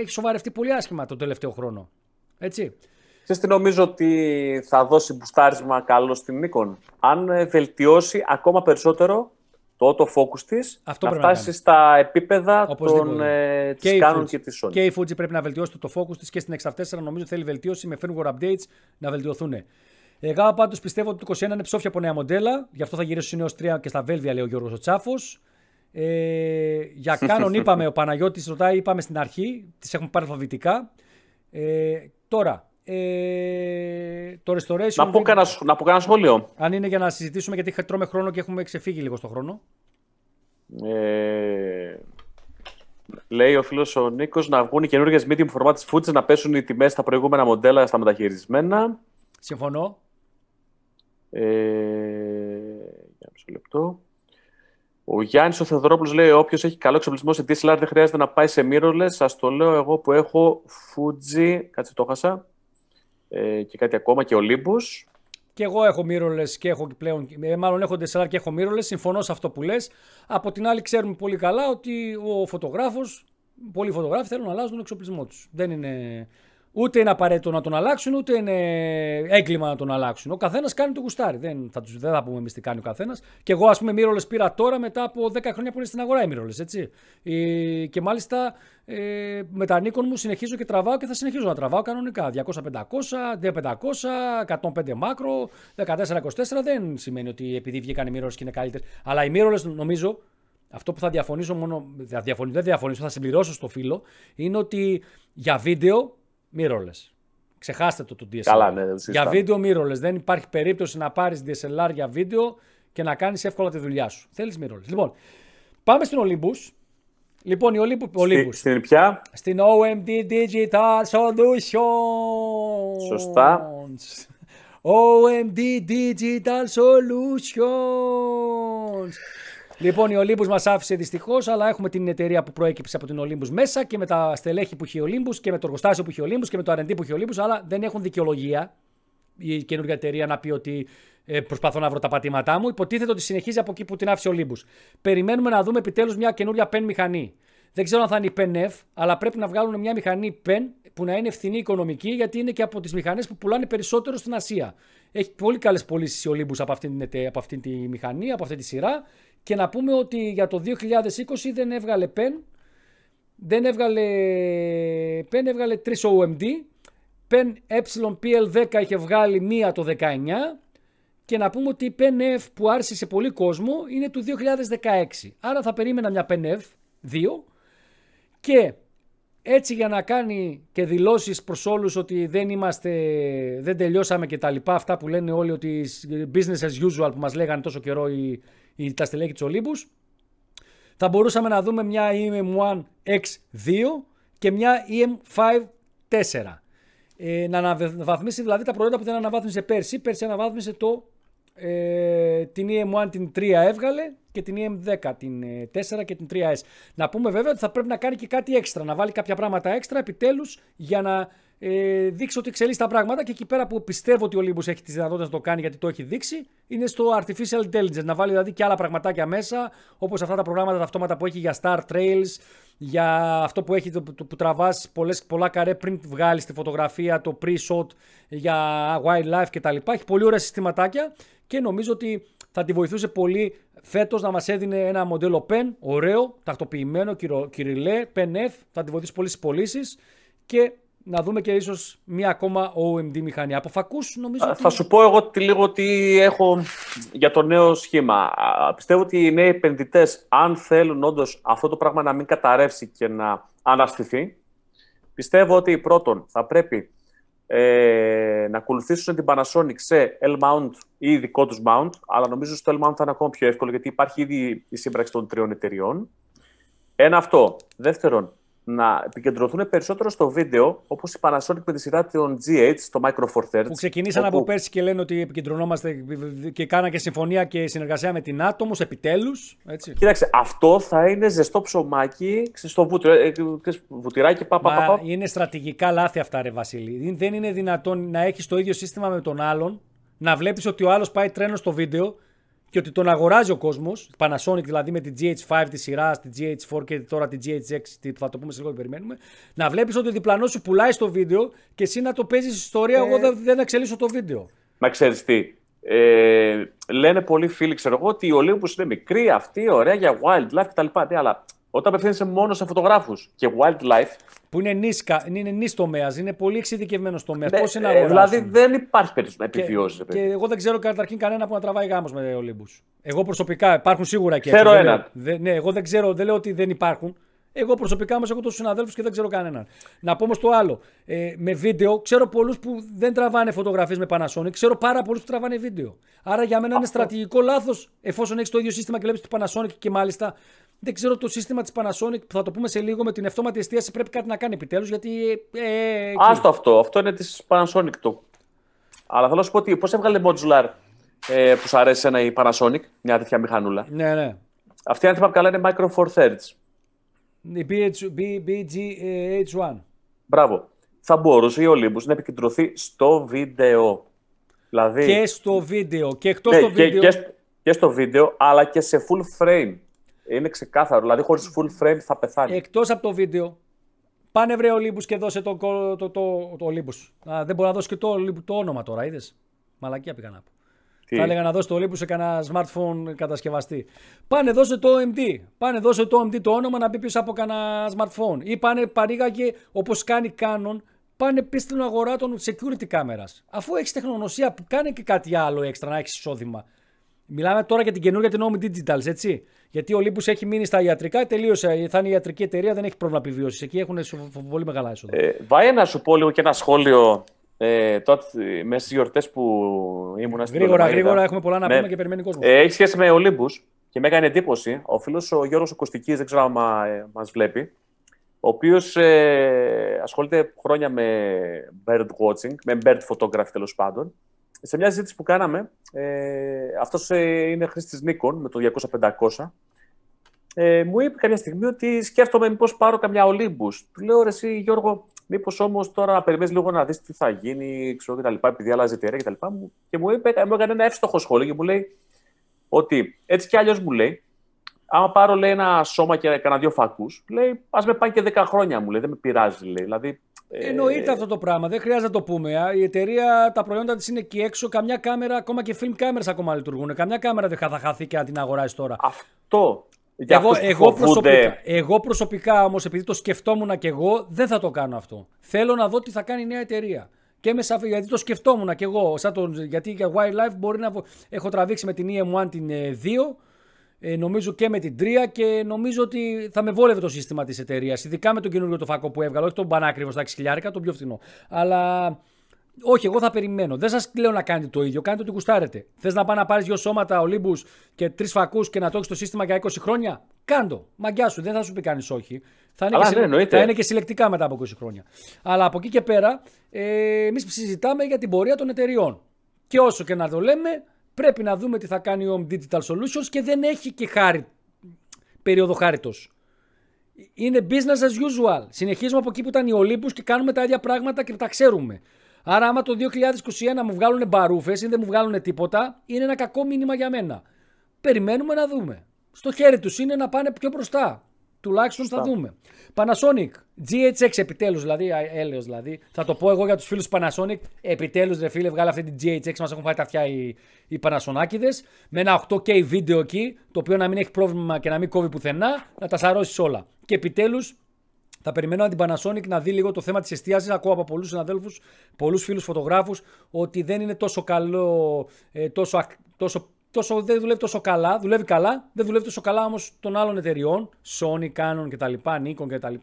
έχει σοβαρευτεί πολύ άσχημα τον τελευταίο χρόνο. Έτσι. Ξέρεις τι νομίζω ότι θα δώσει μπουστάρισμα καλό στην Nikon? Αν βελτιώσει ακόμα περισσότερο το focus της, να φτάσει στα επίπεδα της Canon και της Sony. Και η Fuji πρέπει να βελτιώσει το focus της, και στην X-A4 νομίζω θέλει βελτίωση με firmware updates να βελτιωθούν. Εγώ πάντως πιστεύω ότι το 21 είναι ψόφια από νέα μοντέλα, γι' αυτό θα γυρίσω στους EOS 3 και στα Βέλβια, λέει ο Γιώργος ο Τσάφος. Για Canon είπαμε, ο Παναγιώτης ρωτάει, είπαμε στην αρχή, τις έχουμε πάρει αλφαβητικά. Τώρα, το restoration... Να πω κανένα σχόλιο. Αν είναι για να συζητήσουμε, γιατί τρώμε χρόνο και έχουμε ξεφύγει λίγο στο χρόνο. Λέει ο φίλος ο Νίκος, να βγουν οι καινούργιες medium format της Fuji, να πέσουν οι τιμές στα προηγούμενα μοντέλα, στα μεταχειρισμένα. Συμφωνώ. Για μισό λεπτό. Ο Γιάννης ο Θεοδωρόπουλος λέει, όποιος έχει καλό εξοπλισμό σε DSLR δεν χρειάζεται να πάει σε mirrorless. Σας το λέω εγώ που έχω Fuji, κάτσε το χάσα, και κάτι ακόμα, και Olympus. Και εγώ έχω mirrorless και έχω πλέον, μάλλον έχω DSLR και έχω mirrorless, συμφωνώ σε αυτό που λες. Από την άλλη ξέρουμε πολύ καλά ότι ο φωτογράφος, πολλοί φωτογράφοι θέλουν να αλλάζουν τον εξοπλισμό τους. Δεν είναι, ούτε είναι απαραίτητο να τον αλλάξουν, ούτε είναι έγκλημα να τον αλλάξουν. Ο καθένας κάνει το γουστάρι, δεν θα πούμε εμείς τι κάνει ο καθένας. Και εγώ ας πούμε mirrorless πήρα τώρα μετά από 10 χρόνια που είναι στην αγορά η mirrorless, έτσι. Και μάλιστα με τα Nikon μου συνεχίζω και τραβάω, και θα συνεχίζω να τραβάω κανονικά. 200-500, D500, 105 μάκρο, 14-24, δεν σημαίνει ότι επειδή βγήκαν οι mirrorless και είναι καλύτερες. Αλλά οι mirrorless νομίζω, αυτό που θα διαφωνήσω μόνο, θα συμπληρώσω στο φίλο, είναι ότι για βίντεο mirrorless. Ξεχάστε το DSLR. Καλά, ναι, για βίντεο mirrorless. Δεν υπάρχει περίπτωση να πάρεις DSLR για βίντεο και να κάνεις εύκολα τη δουλειά σου. Θέλεις mirrorless. Λοιπόν, πάμε στην Olympus. Λοιπόν, η Olympus. Στην ποια? Στην OMD Digital Solutions. Σωστά. OMD Digital Solutions. Λοιπόν, η Olympus μας άφησε δυστυχώς, αλλά έχουμε την εταιρεία που προέκυψε από την Olympus μέσα, και με τα στελέχη που είχε η Olympus, και με το εργοστάσιο που είχε η Olympus, και με το R&D που είχε η Olympus, αλλά δεν έχουν δικαιολογία η καινούργια εταιρεία να πει ότι προσπαθώ να βρω τα πατήματά μου. Υποτίθεται ότι συνεχίζει από εκεί που την άφησε η Olympus. Περιμένουμε να δούμε επιτέλους μια καινούργια PEN μηχανή. Δεν ξέρω αν θα είναι η PEN-F, αλλά πρέπει να βγάλουν μια μηχανή PEN που να είναι ευθυνή οικονομική, γιατί είναι και από τις μηχανές που πουλάνε περισσότερο στην Ασία. Έχει πολύ καλές πωλήσεις η Olympus από αυτή τη μηχανή, από αυτή τη σειρά. Και να πούμε ότι για το 2020 δεν έβγαλε PEN, έβγαλε 3 OMD, PEN EPL10 είχε βγάλει μία το 19, και να πούμε ότι η PEN-F που άρχισε σε πολύ κόσμο είναι του 2016. Άρα θα περίμενα μια PEN-F 2, και έτσι για να κάνει και δηλώσεις προς όλους ότι δεν τελειώσαμε και τα λοιπά, αυτά που λένε όλοι ότι business as usual που μας λέγανε τόσο καιρό τα στελέχη της Olympus, θα μπορούσαμε να δούμε μια EM1X2 και μια EM5-4. Να αναβαθμίσει δηλαδή τα προϊόντα που δεν αναβάθμισε πέρσι. Πέρσι αναβάθμισε την EM1 την 3 έβγαλε, και την EM10 την 4 και την 3S. Να πούμε βέβαια ότι θα πρέπει να κάνει και κάτι έξτρα, να βάλει κάποια πράγματα έξτρα επιτέλους, για να δείξει ότι εξελίσσει τα πράγματα, και εκεί πέρα που πιστεύω ότι ο Olympus έχει τη δυνατότητα να το κάνει, γιατί το έχει δείξει, είναι στο Artificial Intelligence, να βάλει δηλαδή και άλλα πραγματάκια μέσα, όπως αυτά τα προγράμματα, τα αυτόματα που έχει για Star Trails, για αυτό που έχει που τραβάς πολλά καρέ πριν βγάλεις τη φωτογραφία, το pre-shot για wildlife κτλ. Έχει πολύ ωραία συστηματάκια, και νομίζω ότι θα τη βοηθούσε πολύ φέτος να μας έδινε ένα μοντέλο PEN, ωραίο, τακτοποιημένο, κυριλέ, PEN-F, θα τη βοηθήσει πολύ στις πωλήσεις, και να δούμε και ίσως μία ακόμα OMD μηχανή. Από φακούς νομίζω ότι... Θα σου πω εγώ λίγο τι έχω για το νέο σχήμα. Πιστεύω ότι οι νέοι επενδυτές, αν θέλουν όντως αυτό το πράγμα να μην καταρρεύσει και να αναστηθεί, Πιστεύω ότι πρώτον θα πρέπει να ακολουθήσουν την Panasonic σε L-Mount ή δικό τους Mount, αλλά νομίζω στο L-Mount θα είναι ακόμα πιο εύκολο γιατί υπάρχει ήδη η σύμπραξη των τριών εταιριών. Ένα αυτό. Δεύτερον, να επικεντρωθούν περισσότερο στο βίντεο, όπως η Panasonic με τη σειρά των GH, το Micro Four Thirds. Που ξεκινήσαν από πέρσι και λένε ότι επικεντρωνόμαστε και κάναν και συμφωνία και συνεργασία με την Atomos, επιτέλους. Κοίταξε, αυτό θα είναι ζεστό ψωμάκι στο βουτυράκι. Είναι στρατηγικά λάθη αυτά, ρε Βασίλη. Δεν είναι δυνατόν να έχεις το ίδιο σύστημα με τον άλλον, να βλέπεις ότι ο άλλος πάει τρένο στο βίντεο και ότι τον αγοράζει ο κόσμος, Panasonic δηλαδή με την GH5 τη σειρά, τη GH4 και τώρα τη GH6, που θα το πούμε σε λίγο και περιμένουμε, να βλέπεις ότι ο διπλανός σου πουλάει στο βίντεο και εσύ να το παίζεις ιστορία, εγώ δεν εξελίσσω το βίντεο. Μα ξέρεις τι, λένε πολλοί φίλοι, ξέρω εγώ, ότι η Olympus είναι μικρή, αυτή, ωραία για wildlife κτλ. Ναι, αλλά όταν απευθύνεσαι μόνο σε φωτογράφους και wildlife, που είναι νης τομέας, είναι πολύ εξειδικευμένος τομέας. Ναι, πώς είναι αγοράσουν. Δηλαδή δεν υπάρχει περίπτωση να επιβιώσει. Και εγώ δεν ξέρω καταρχήν κανένα που να τραβάει γάμος με Olympus. Εγώ προσωπικά, υπάρχουν σίγουρα και ξέρω έναν. Ναι, εγώ δεν ξέρω, δεν λέω ότι δεν υπάρχουν. Εγώ προσωπικά όμως έχω τόσους συναδέλφους και δεν ξέρω κανέναν. Να πω όμως το άλλο. Με βίντεο, ξέρω πολλούς που δεν τραβάνε φωτογραφίες με Panasonic, ξέρω πάρα πολλούς που τραβάνε βίντεο. Άρα για μένα είναι στρατηγικό λάθος, εφόσον έχεις το ίδιο σύστημα και βλέπεις το Panasonic και μάλιστα. Δεν ξέρω το σύστημα της Panasonic, που θα το πούμε σε λίγο, με την αυτόματη εστίαση πρέπει κάτι να κάνει επιτέλους, γιατί... Άστο αυτό, αυτό είναι της Panasonic του. Αλλά θέλω να σου πω ότι πώς έβγαλε modular που σου αρέσει ένα η Panasonic, μια τέτοια μηχανούλα. Ναι, ναι. Αυτή αν θυμάμαι καλά είναι Micro Four Thirds. Η BGH1. Μπράβο. Θα μπορούσε η Olympus να επικεντρωθεί στο βίντεο. Δηλαδή... Και στο βίντεο. Και εκτός στο βίντεο. Και στο βίντεο, αλλά και σε full frame. Είναι ξεκάθαρο, δηλαδή χωρίς full frame θα πεθάνει. Εκτός από το βίντεο, πάνε βρε Olympus και δώσε το Olympus. Δεν μπορώ να δώσω και το όνομα τώρα, είδες. Μαλακία πήγα να πω. Θα έλεγα να δώσει το Olympus σε κανένα smartphone κατασκευαστή. Πάνε δώσε το OMD. Πάνε δώσε το OMD το όνομα να μπει πίσω από κανένα smartphone. Ή πάνε παρήγαγε όπως κάνει Canon, πάνε πίσω στην αγορά των security cameras. Αφού έχεις τεχνογνωσία, κάνε και κάτι άλλο έξτρα να έχεις εισόδημα. Μιλάμε τώρα για την καινούργια την OMD Digitals, έτσι. Γιατί ο Olympus έχει μείνει στα ιατρικά, τελείωσε. Θα είναι η ιατρική εταιρεία, δεν έχει πρόβλημα επιβίωσης. Εκεί έχουν πολύ μεγάλα έσοδα. Βάει να σου πω λίγο και ένα σχόλιο τότε, μέσα στις γιορτές που ήμουν στην Γρήγορα, γρήγορα, έχουμε πολλά να πούμε και περιμένει κόσμο. Έχει σχέση με Olympus και με έκανε εντύπωση ο φίλος ο Γιώργος ο Κωστικής, δεν ξέρω αν μας βλέπει, ο οποίος ασχολείται χρόνια με bird watching, με bird photography τέλος πάντων. Σε μια συζήτηση που κάναμε, αυτός είναι χρήστης Nikon με το 200-500, μου είπε κάποια στιγμή ότι σκέφτομαι μήπως πάρω καμιά Olympus. Του λέω, ρε εσύ Γιώργο, μήπως όμως τώρα περιμένεις λίγο να δεις τι θα γίνει, ξέρω κτλ. Επειδή άλλαζε εταιρεία κτλ. Και μου είπε, μου έκανε ένα εύστοχο σχόλιο και μου λέει ότι έτσι κι αλλιώς μου λέει, άμα πάρω λέει, ένα σώμα και κάνα δύο φακούς, λέει, ας με πάνε και 10 χρόνια μου λέει, δεν με πειράζει λέει. Δηλαδή, εννοείται αυτό το πράγμα, δεν χρειάζεται να το πούμε. Η εταιρεία, τα προϊόντα της είναι εκεί έξω. Καμιά κάμερα, ακόμα και film κάμερες ακόμα λειτουργούν. Καμιά κάμερα δεν θα χαθεί και να την αγοράσει τώρα. Αυτό. Εγώ προσωπικά όμως, επειδή το σκεφτόμουν και εγώ, δεν θα το κάνω αυτό. Θέλω να δω τι θα κάνει η νέα εταιρεία. Και με σαφή, γιατί το σκεφτόμουν και εγώ. Σαν γιατί για wildlife μπορεί να. Έχω τραβήξει με την EM1 την 2. Νομίζω και με την 3 και νομίζω ότι θα με βόλευε το σύστημα της εταιρείας. Ειδικά με τον καινούριο το φακό που έβγαλε, όχι τον πανάκριβο στα 6.000, τον πιο φθηνό. Αλλά όχι, εγώ θα περιμένω. Δεν σας λέω να κάνετε το ίδιο, κάνετε ό,τι γουστάρετε. Θες να πάει να πάρεις δύο σώματα Olympus και 3 φακούς και να το έχεις το σύστημα για 20 χρόνια. Κάντο. Μαγκιά σου, δεν θα σου πει κανείς όχι. Θα είναι και συλλεκτικά μετά από 20 χρόνια. Αλλά από εκεί και πέρα, εμείς συζητάμε για την πορεία των εταιριών. Και όσο και να το λέμε. Πρέπει να δούμε τι θα κάνει ο OMD Digital Solutions και δεν έχει και περίοδο χάριτος. Είναι business as usual. Συνεχίζουμε από εκεί που ήταν οι Olympus και κάνουμε τα ίδια πράγματα και τα ξέρουμε. Άρα άμα το 2021 μου βγάλουν μπαρούφες ή δεν μου βγάλουν τίποτα, είναι ένα κακό μήνυμα για μένα. Περιμένουμε να δούμε. Στο χέρι τους είναι να πάνε πιο μπροστά. Τουλάχιστον θα δούμε. Panasonic, GH6 επιτέλους δηλαδή, έλεος δηλαδή. Θα το πω εγώ για τους φίλους Panasonic. Επιτέλους ρε φίλε, βγάλε αυτή την GH6, μας έχουν φάει τα αυτιά οι Πανασονάκηδες. Με ένα 8K βίντεο εκεί, το οποίο να μην έχει πρόβλημα και να μην κόβει πουθενά, να τα σαρώσεις όλα. Και επιτέλους θα περιμένω την Panasonic να δει λίγο το θέμα της εστίασης. Ακούω από πολλούς συναδέλφους, πολλούς φίλους φωτογράφους, ότι δεν είναι τόσο καλό, τόσο δεν δουλεύει τόσο καλά, δουλεύει καλά, δεν δουλεύει τόσο καλά όμως των άλλων εταιριών, Sony, Canon κτλ, Nikon κτλ,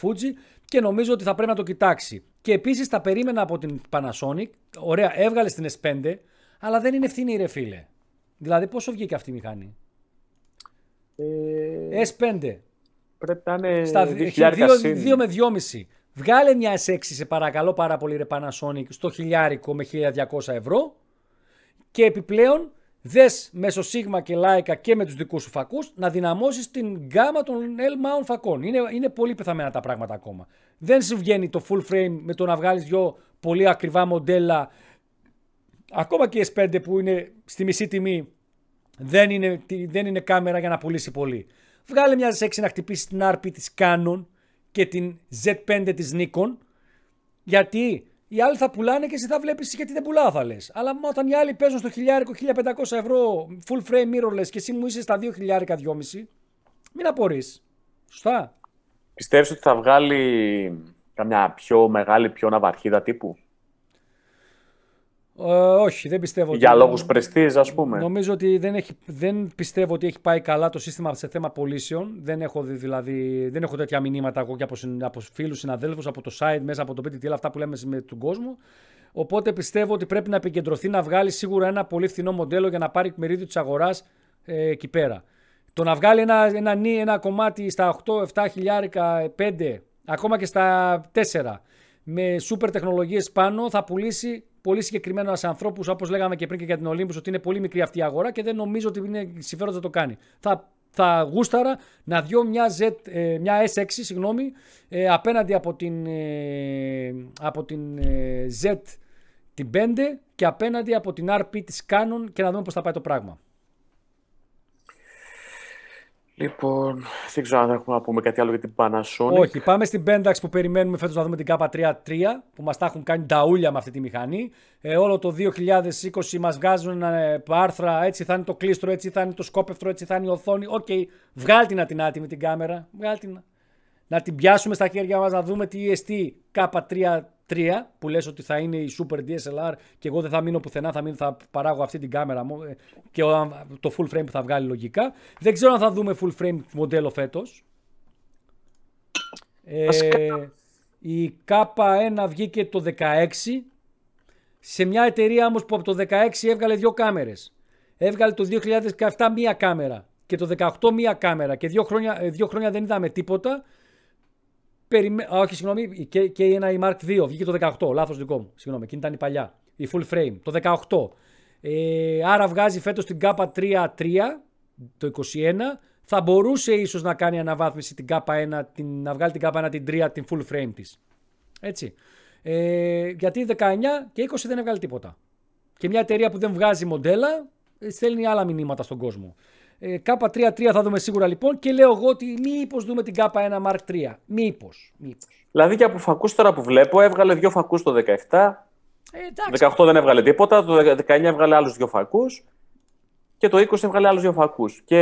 Fuji, και νομίζω ότι θα πρέπει να το κοιτάξει. Και επίσης τα περίμενα από την Panasonic, ωραία, έβγαλε στην S5, αλλά δεν είναι φθηνή, ρε φίλε. Δηλαδή πόσο βγήκε αυτή η μηχανή. S5. Πρέπει να είναι στα 2 με 2,5. Βγάλε μια S6 σε παρακαλώ πάρα πολύ, ρε Panasonic, στο χιλιάρικο με 1.200 ευρώ, και επιπλέον δες μέσω Sigma και Leica και με τους δικούς σου φακούς να δυναμώσεις την γκάμα των L-mount φακών. Είναι πολύ πεθαμένα τα πράγματα ακόμα. Δεν σου βγαίνει το full frame με το να βγάλεις δυο πολύ ακριβά μοντέλα. Ακόμα και η S5 που είναι στη μισή τιμή δεν είναι κάμερα για να πουλήσει πολύ. Βγάλε μια Z6 να χτυπήσει την RP της Canon και την Z5 της Nikon, γιατί οι άλλοι θα πουλάνε και εσύ θα βλέπεις γιατί δεν πουλάω, θα λες. Αλλά όταν οι άλλοι παίζουν στο χιλιάρικο 1.500 ευρώ full frame mirrorless και εσύ μου είσαι στα 2.000-2.500, μην απορείς. Σωστά. Πιστεύεις ότι θα βγάλει καμιά πιο μεγάλη, πιο ναυαρχίδα τύπου? Όχι, δεν πιστεύω. Για λόγους πρεστίζ, ας πούμε. Νομίζω ότι δεν πιστεύω ότι έχει πάει καλά το σύστημα σε θέμα πωλήσεων. Δεν έχω δει, δηλαδή, δεν έχω τέτοια μηνύματα εγώ και από φίλους, συναδέλφους, από το site, μέσα από το PTTL, αυτά που λέμε με τον κόσμο. Οπότε πιστεύω ότι πρέπει να επικεντρωθεί να βγάλει σίγουρα ένα πολύ φθηνό μοντέλο για να πάρει μερίδιο της αγοράς εκεί πέρα. Το να βγάλει ένα κομμάτι στα 8-7 χιλιάρικα, 5, ακόμα και στα 4, με super τεχνολογίες πάνω, θα πουλήσει πολύ συγκεκριμένα σε ανθρώπους, όπως λέγαμε και πριν και για την Olympus, ότι είναι πολύ μικρή αυτή η αγορά και δεν νομίζω ότι είναι συμφέρον να το κάνει. Θα γούσταρα να δω μια S6, συγγνώμη, απέναντι από την Z την 5 και απέναντι από την RP της Canon, και να δούμε πώς θα πάει το πράγμα. Λοιπόν, δεν ξέρω αν έχουμε να πούμε κάτι άλλο για την Panasonic. Όχι, πάμε στην Pentax που περιμένουμε φέτος να δούμε την K33 που μας τα έχουν κάνει ταούλια με αυτή τη μηχανή. Όλο το 2020 μας βγάζουν άρθρα, έτσι θα είναι το κλίστρο, έτσι θα είναι το σκόπευτρο, έτσι θα είναι η οθόνη. Οκ, βγάλτε να την άτιμη την κάμερα, να την πιάσουμε στα χέρια μας, να δούμε τι EST K33 που λες ότι θα είναι η Super DSLR και εγώ δεν θα μείνω πουθενά, θα παράγω αυτή την κάμερα και το full frame που θα βγάλει λογικά. Δεν ξέρω αν θα δούμε full frame μοντέλο φέτος. Η K1 βγήκε το 16 σε μια εταιρεία όμως που από το 16 έβγαλε δύο κάμερες. Έβγαλε το 2017 μία κάμερα και το 18 μία κάμερα και δύο χρόνια δεν είδαμε τίποτα. Όχι, συγγνώμη, και ένα η Mark 2 βγήκε το 18, λάθος δικό μου, συγγνώμη, εκείνη ήταν η παλιά, η full frame, το 18. Άρα βγάζει φέτος την K33 το 21, θα μπορούσε ίσως να κάνει αναβάθμιση την K1, να βγάλει την K1 την 3, την full frame της, έτσι. Γιατί 19 και 20 δεν έβγαλε τίποτα. Και μια εταιρεία που δεν βγάζει μοντέλα, στέλνει άλλα μηνύματα στον κόσμο. K33 θα δούμε σίγουρα λοιπόν, και λέω εγώ ότι μήπως δούμε την K1 Mark 3. Μήπως. Δηλαδή και από φακούς τώρα που βλέπω, έβγαλε δύο φακούς το 17. Το 18 δεν έβγαλε τίποτα, το 19 έβγαλε άλλους δύο φακούς και το 20 έβγαλε άλλους δύο φακούς. Και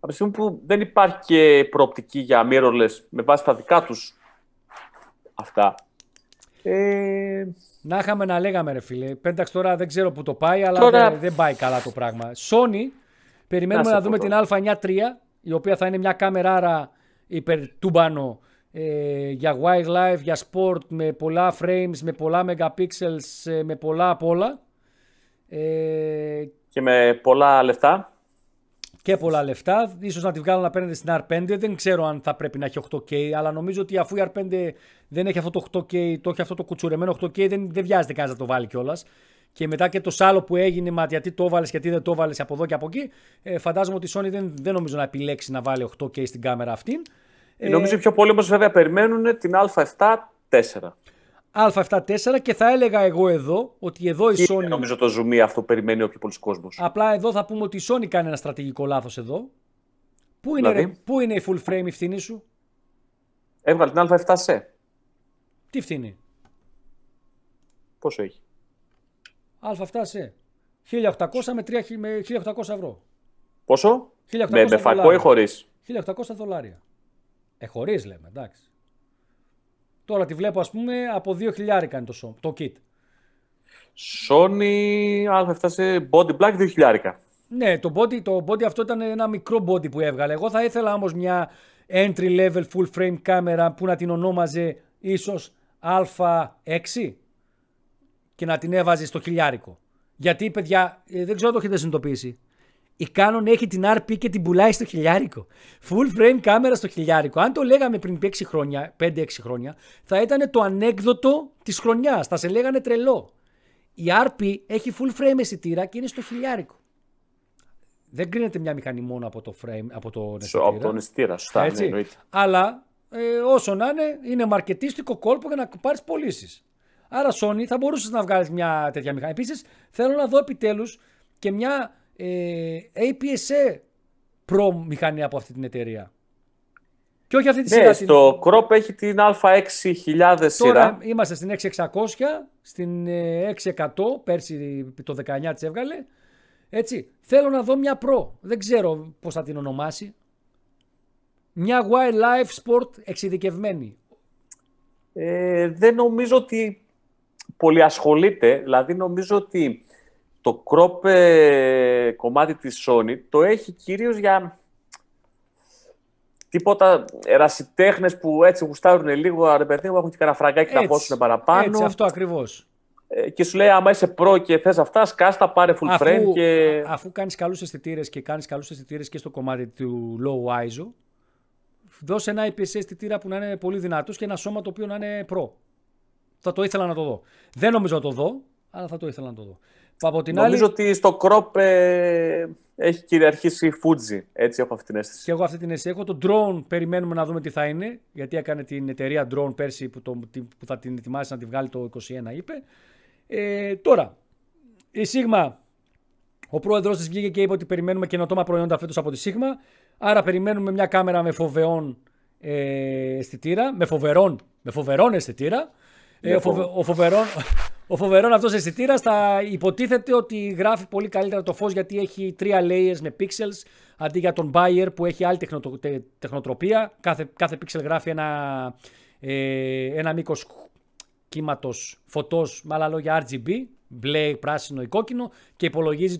από τη στιγμή που δεν υπάρχει και προοπτική για mirrorless με βάση τα δικά τους αυτά. Να είχαμε να λέγαμε, ρε φίλε. Πένταξ τώρα δεν ξέρω που το πάει, αλλά τώρα δεν πάει καλά το πράγμα. Sony. Περιμένουμε να δούμε την Α93, η οποία θα είναι μια κάμερα υπερτούμπανο για wildlife, για sport, με πολλά frames, με πολλά megapixels, με πολλά απ' όλα. Και με πολλά λεφτά. Ίσως να τη βγάλω να παίρνετε στην R5. Δεν ξέρω αν θα πρέπει να έχει 8K, αλλά νομίζω ότι αφού η R5 δεν έχει αυτό το 8K, το έχει αυτό το κουτσουρεμένο 8K, δεν βιάζεται κανείς να το βάλει κιόλας. Και μετά και το σάλο που έγινε, μα γιατί το έβαλες, γιατί δεν το έβαλες από εδώ και από εκεί. Φαντάζομαι ότι η Sony δεν νομίζω να επιλέξει να βάλει 8K στην κάμερα αυτήν. Νομίζω πιο πολύ όμως βέβαια περιμένουν την Α7-4. Α7-4, και θα έλεγα εγώ εδώ ότι εδώ η Sony. Νομίζω το zoom αυτό περιμένει ο πιο πολλής κόσμος. Απλά εδώ θα πούμε ότι η Sony κάνει ένα στρατηγικό λάθος εδώ. Πού είναι, δηλαδή, πού είναι η full frame η φθηνή σου? Έβγαλε την Α7C. Τι φθηνή? Πόσο έχει? Α7 σε 1800 με 1800 ευρώ. Πόσο? 1800 με φακό ή χωρίς? 1.800 δολάρια. Χωρίς λέμε, εντάξει. Τώρα τη βλέπω ας πούμε από 2.000 κάνει το kit. Sony Α7 σε body black 2.000. Ναι, το body αυτό ήταν ένα μικρό body που έβγαλε. Εγώ θα ήθελα όμως μια entry level full frame κάμερα που να την ονόμαζε ίσως α6 και να την έβαζε στο χιλιάρικο. Γιατί παιδιά, δεν ξέρω αν το έχετε συνειδητοποιήσει, η Canon έχει την RP και την πουλάει στο χιλιάρικο. Full frame κάμερα στο χιλιάρικο. Αν το λέγαμε πριν 6 χρόνια, 5-6 χρόνια, θα ήταν το ανέκδοτο της χρονιάς. Θα σε λέγανε τρελό. Η RP έχει full frame αισθητήρα και είναι στο χιλιάρικο. Δεν κρίνεται μια μηχανή μόνο από το frame, από τον αισθητήρα. Από τον αισθητήρα, σωστά. Αλλά όσο να είναι, είναι μαρκετίστικο κόλπο για να πάρεις πωλήσεις. Άρα, Sony, θα μπορούσες να βγάλεις μια τέτοια μηχανή. Επίσης, θέλω να δω επιτέλους και μια APS-C Pro μηχανή από αυτή την εταιρεία. Και όχι αυτή τη σειρά. Ναι, στο Crop έχει την α6000 σειρά. Τώρα είμαστε στην 6600, στην 6100, πέρσι το 19 της έβγαλε. Έτσι, θέλω να δω μια Pro. Δεν ξέρω πώς θα την ονομάσει. Μια wildlife sport εξειδικευμένη. Δεν νομίζω ότι πολύ ασχολείται. Δηλαδή νομίζω ότι το crop κομμάτι της Sony το έχει κυρίως για τίποτα ερασιτέχνες που έτσι γουστάρουν λίγο, αρεπερδί μου, έχουν και κανένα φραγκάκι να πόσουν παραπάνω. Έτσι, αυτό ακριβώς. Και σου λέει, άμα είσαι προ και θες αυτά, σκάστα, πάρε full frame και... Αφού κάνεις καλούς αισθητήρες και κάνεις καλούς αισθητήρες και στο κομμάτι του low ISO, δώσε ένα IPS αισθητήρα που να είναι πολύ δυνατός και ένα σώμα το οποίο να είναι pro. Θα το ήθελα να το δω. Δεν νομίζω να το δω, αλλά θα το ήθελα να το δω. Από την νομίζω άλλη... ότι στο crop έχει κυριαρχήσει η Fuji. Έτσι έχω αυτή την αίσθηση. Και εγώ αυτή την αίσθηση έχω. Το drone περιμένουμε να δούμε τι θα είναι. Γιατί έκανε την εταιρεία drone πέρσι που θα την ετοιμάσει να τη βγάλει το 21, είπε. Τώρα, η Sigma, ο πρόεδρος της βγήκε και είπε ότι περιμένουμε καινοτόμα προϊόντα φέτος από τη Sigma. Άρα περιμένουμε μια κάμερα με φοβερόν αισθητήρα. Με φοβερόν αισθητήρα. Ο φοβερόν αυτός αισθητήρας θα υποτίθεται ότι γράφει πολύ καλύτερα το φως γιατί έχει 3 layers με pixels αντί για τον buyer που έχει άλλη τεχνοτροπία. Κάθε pixel γράφει ένα μήκος κύματος φωτός, με άλλα λόγια RGB, μπλε, πράσινο ή κόκκινο και υπολογίζει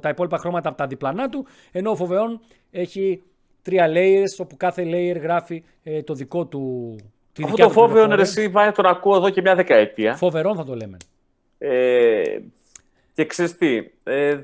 τα υπόλοιπα χρώματα από τα διπλανά του, ενώ ο φοβερόν έχει 3 layers όπου κάθε layer γράφει το δικό του. Αυτό το φόβεον εσύ βάει τον ακούω εδώ και μια δεκαετία. Φοβερόν θα το λέμε. Και ξέρεις τι,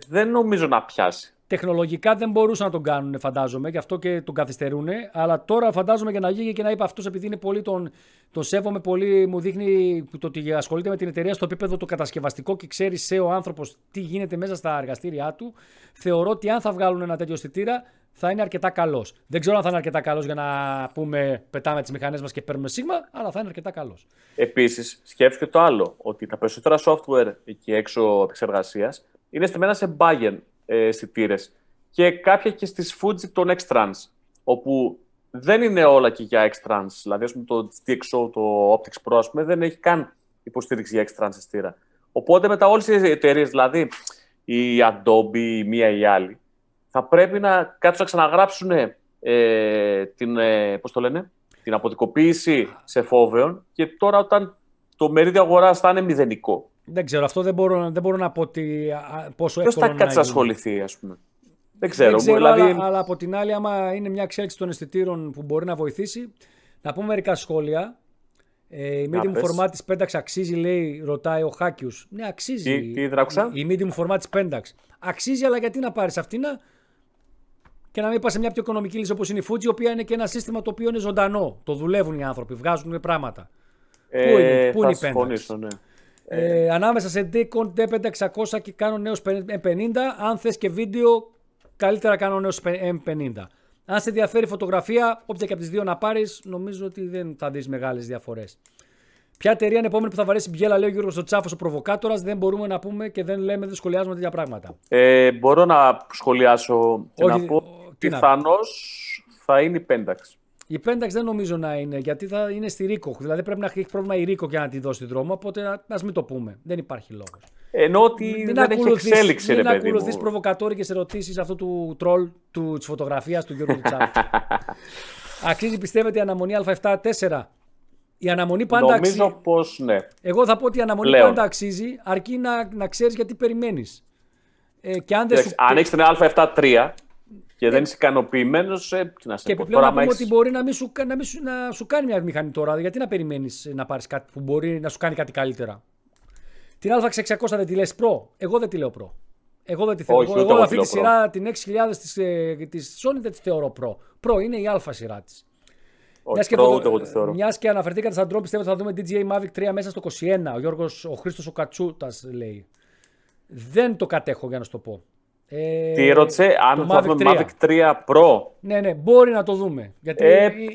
δεν νομίζω να πιάσει. Τεχνολογικά δεν μπορούσαν να τον κάνουν, φαντάζομαι, γι' αυτό και τον καθυστερούν. Αλλά τώρα φαντάζομαι για να γίνει και να είπε αυτός, επειδή είναι πολύ τον σέβομαι πολύ, μου δείχνει το ότι ασχολείται με την εταιρεία στο επίπεδο το κατασκευαστικό και ξέρει σε ο άνθρωπος τι γίνεται μέσα στα εργαστήριά του. Θεωρώ ότι αν θα βγάλουν ένα τέτοιο αισθητήρα, θα είναι αρκετά καλός. Δεν ξέρω αν θα είναι αρκετά καλός για να πούμε πετάμε τις μηχανές μας και παίρνουμε Sigma, αλλά θα είναι αρκετά καλός. Επίσης, σκέφτομαι και το άλλο, ότι τα περισσότερα software εκεί έξω επεξεργασίας είναι στεμένα σε Bayern αισθητήρες και κάποια και στις Fuji των X-Trans, όπου δεν είναι όλα και για X-Trans. Δηλαδή, ας πούμε, το DxO, το Optics Pro, ας πούμε, δεν έχει καν υποστήριξη για X-Trans αισθητήρα. Οπότε μετά όλες οι εταιρείες, δηλαδή η Adobe, η μία ή η άλλη, θα πρέπει να κάτσουν να ξαναγράψουν την αποδικοποίηση σε φόβεων και τώρα όταν το μερίδιο αγοράς θα είναι μηδενικό. Δεν ξέρω, αυτό δεν μπορώ να πω πόσο εύκολο να γίνει. Ποιος θα ασχοληθεί, ας πούμε. Δεν ξέρω δηλαδή... αλλά από την άλλη, άμα είναι μια εξέλιξη των αισθητήρων που μπορεί να βοηθήσει, να πούμε μερικά σχόλια. Η medium format της Pentax αξίζει, λέει, ρωτάει ο Χάκιους. Ναι, αξίζει. Τι δράκουσα? Η medium format της Pentax. Αξίζει, αλλά γιατί να πάρεις αυτήν και να μην πας σε μια πιο οικονομική λύση όπως είναι η Fuji, η οποία είναι και ένα σύστημα το οποίο είναι ζωντανό. Το δουλεύουν οι άνθρωποι, βγάζουν πράγματα. Πού είναι η Pentax? Ναι. Ανάμεσα σε Nikon D500 και Canon EOS M50, αν θες και βίντεο, καλύτερα Canon EOS M50. Αν σε ενδιαφέρει φωτογραφία, όποια και από τις δύο να πάρεις, νομίζω ότι δεν θα δεις μεγάλες διαφορές. Ποια εταιρεία είναι επόμενη που θα βαρέσει μπιέλα, λέει ο Γιώργος Τσάφος, ο προβοκάτορας. Δεν μπορούμε να πούμε και δεν σχολιάζουμε τέτοια πράγματα. Μπορώ να σχολιάσω και να πω ότι πιθανώς θα είναι η Pentax. Η Pentax δεν νομίζω να είναι, γιατί θα είναι στη Ricoh. Δηλαδή πρέπει να έχει πρόβλημα η Ricoh για να τη δώσει δρόμο. Οπότε ας μην το πούμε. Δεν υπάρχει λόγος. Ενώ ότι δεν έχει εξέλιξη, ρε παιδί μου. Μην ακολουθείς προβοκατόρικες ερωτήσεις αυτού του τρόλ της φωτογραφίας του Γιώργου Τσάφου. Αξίζει, πιστεύετε, η αναμονή α7-4? Η αναμονή πάντα αξίζει. Νομίζω πως ναι. Εγώ θα πω ότι η αναμονή πάντα αξίζει, αρκεί να ξέρεις γιατί περιμένεις. Αν έχεις την Α7 III και δεν είσαι ικανοποιημένος, τι να σε πω. Και επιπλέον να πούμε ότι μπορεί να μην σου κάνει μια μηχανή τώρα, γιατί να περιμένεις να πάρεις κάτι που μπορεί να σου κάνει κάτι καλύτερα. Την Α600 δεν τη λες Pro, εγώ δεν τη λέω Pro. Εγώ δεν τη θεωρώ. Εγώ αυτή τη σειρά, την 6000 της Sony δεν τη θεωρώ Pro. Pro είναι η Α σειρά της. Μιας και αναφερθήκατε σαν Drone, πιστεύω ότι θα δούμε DJI Mavic 3 μέσα στο 21. Ο Γιώργος, ο Χρήστος ο Κατσούτας λέει. Δεν το κατέχω, για να σου το πω. Τι ρώτησε, αν θα δούμε Mavic 3 Pro. Ναι, ναι, μπορεί να το δούμε. Γιατί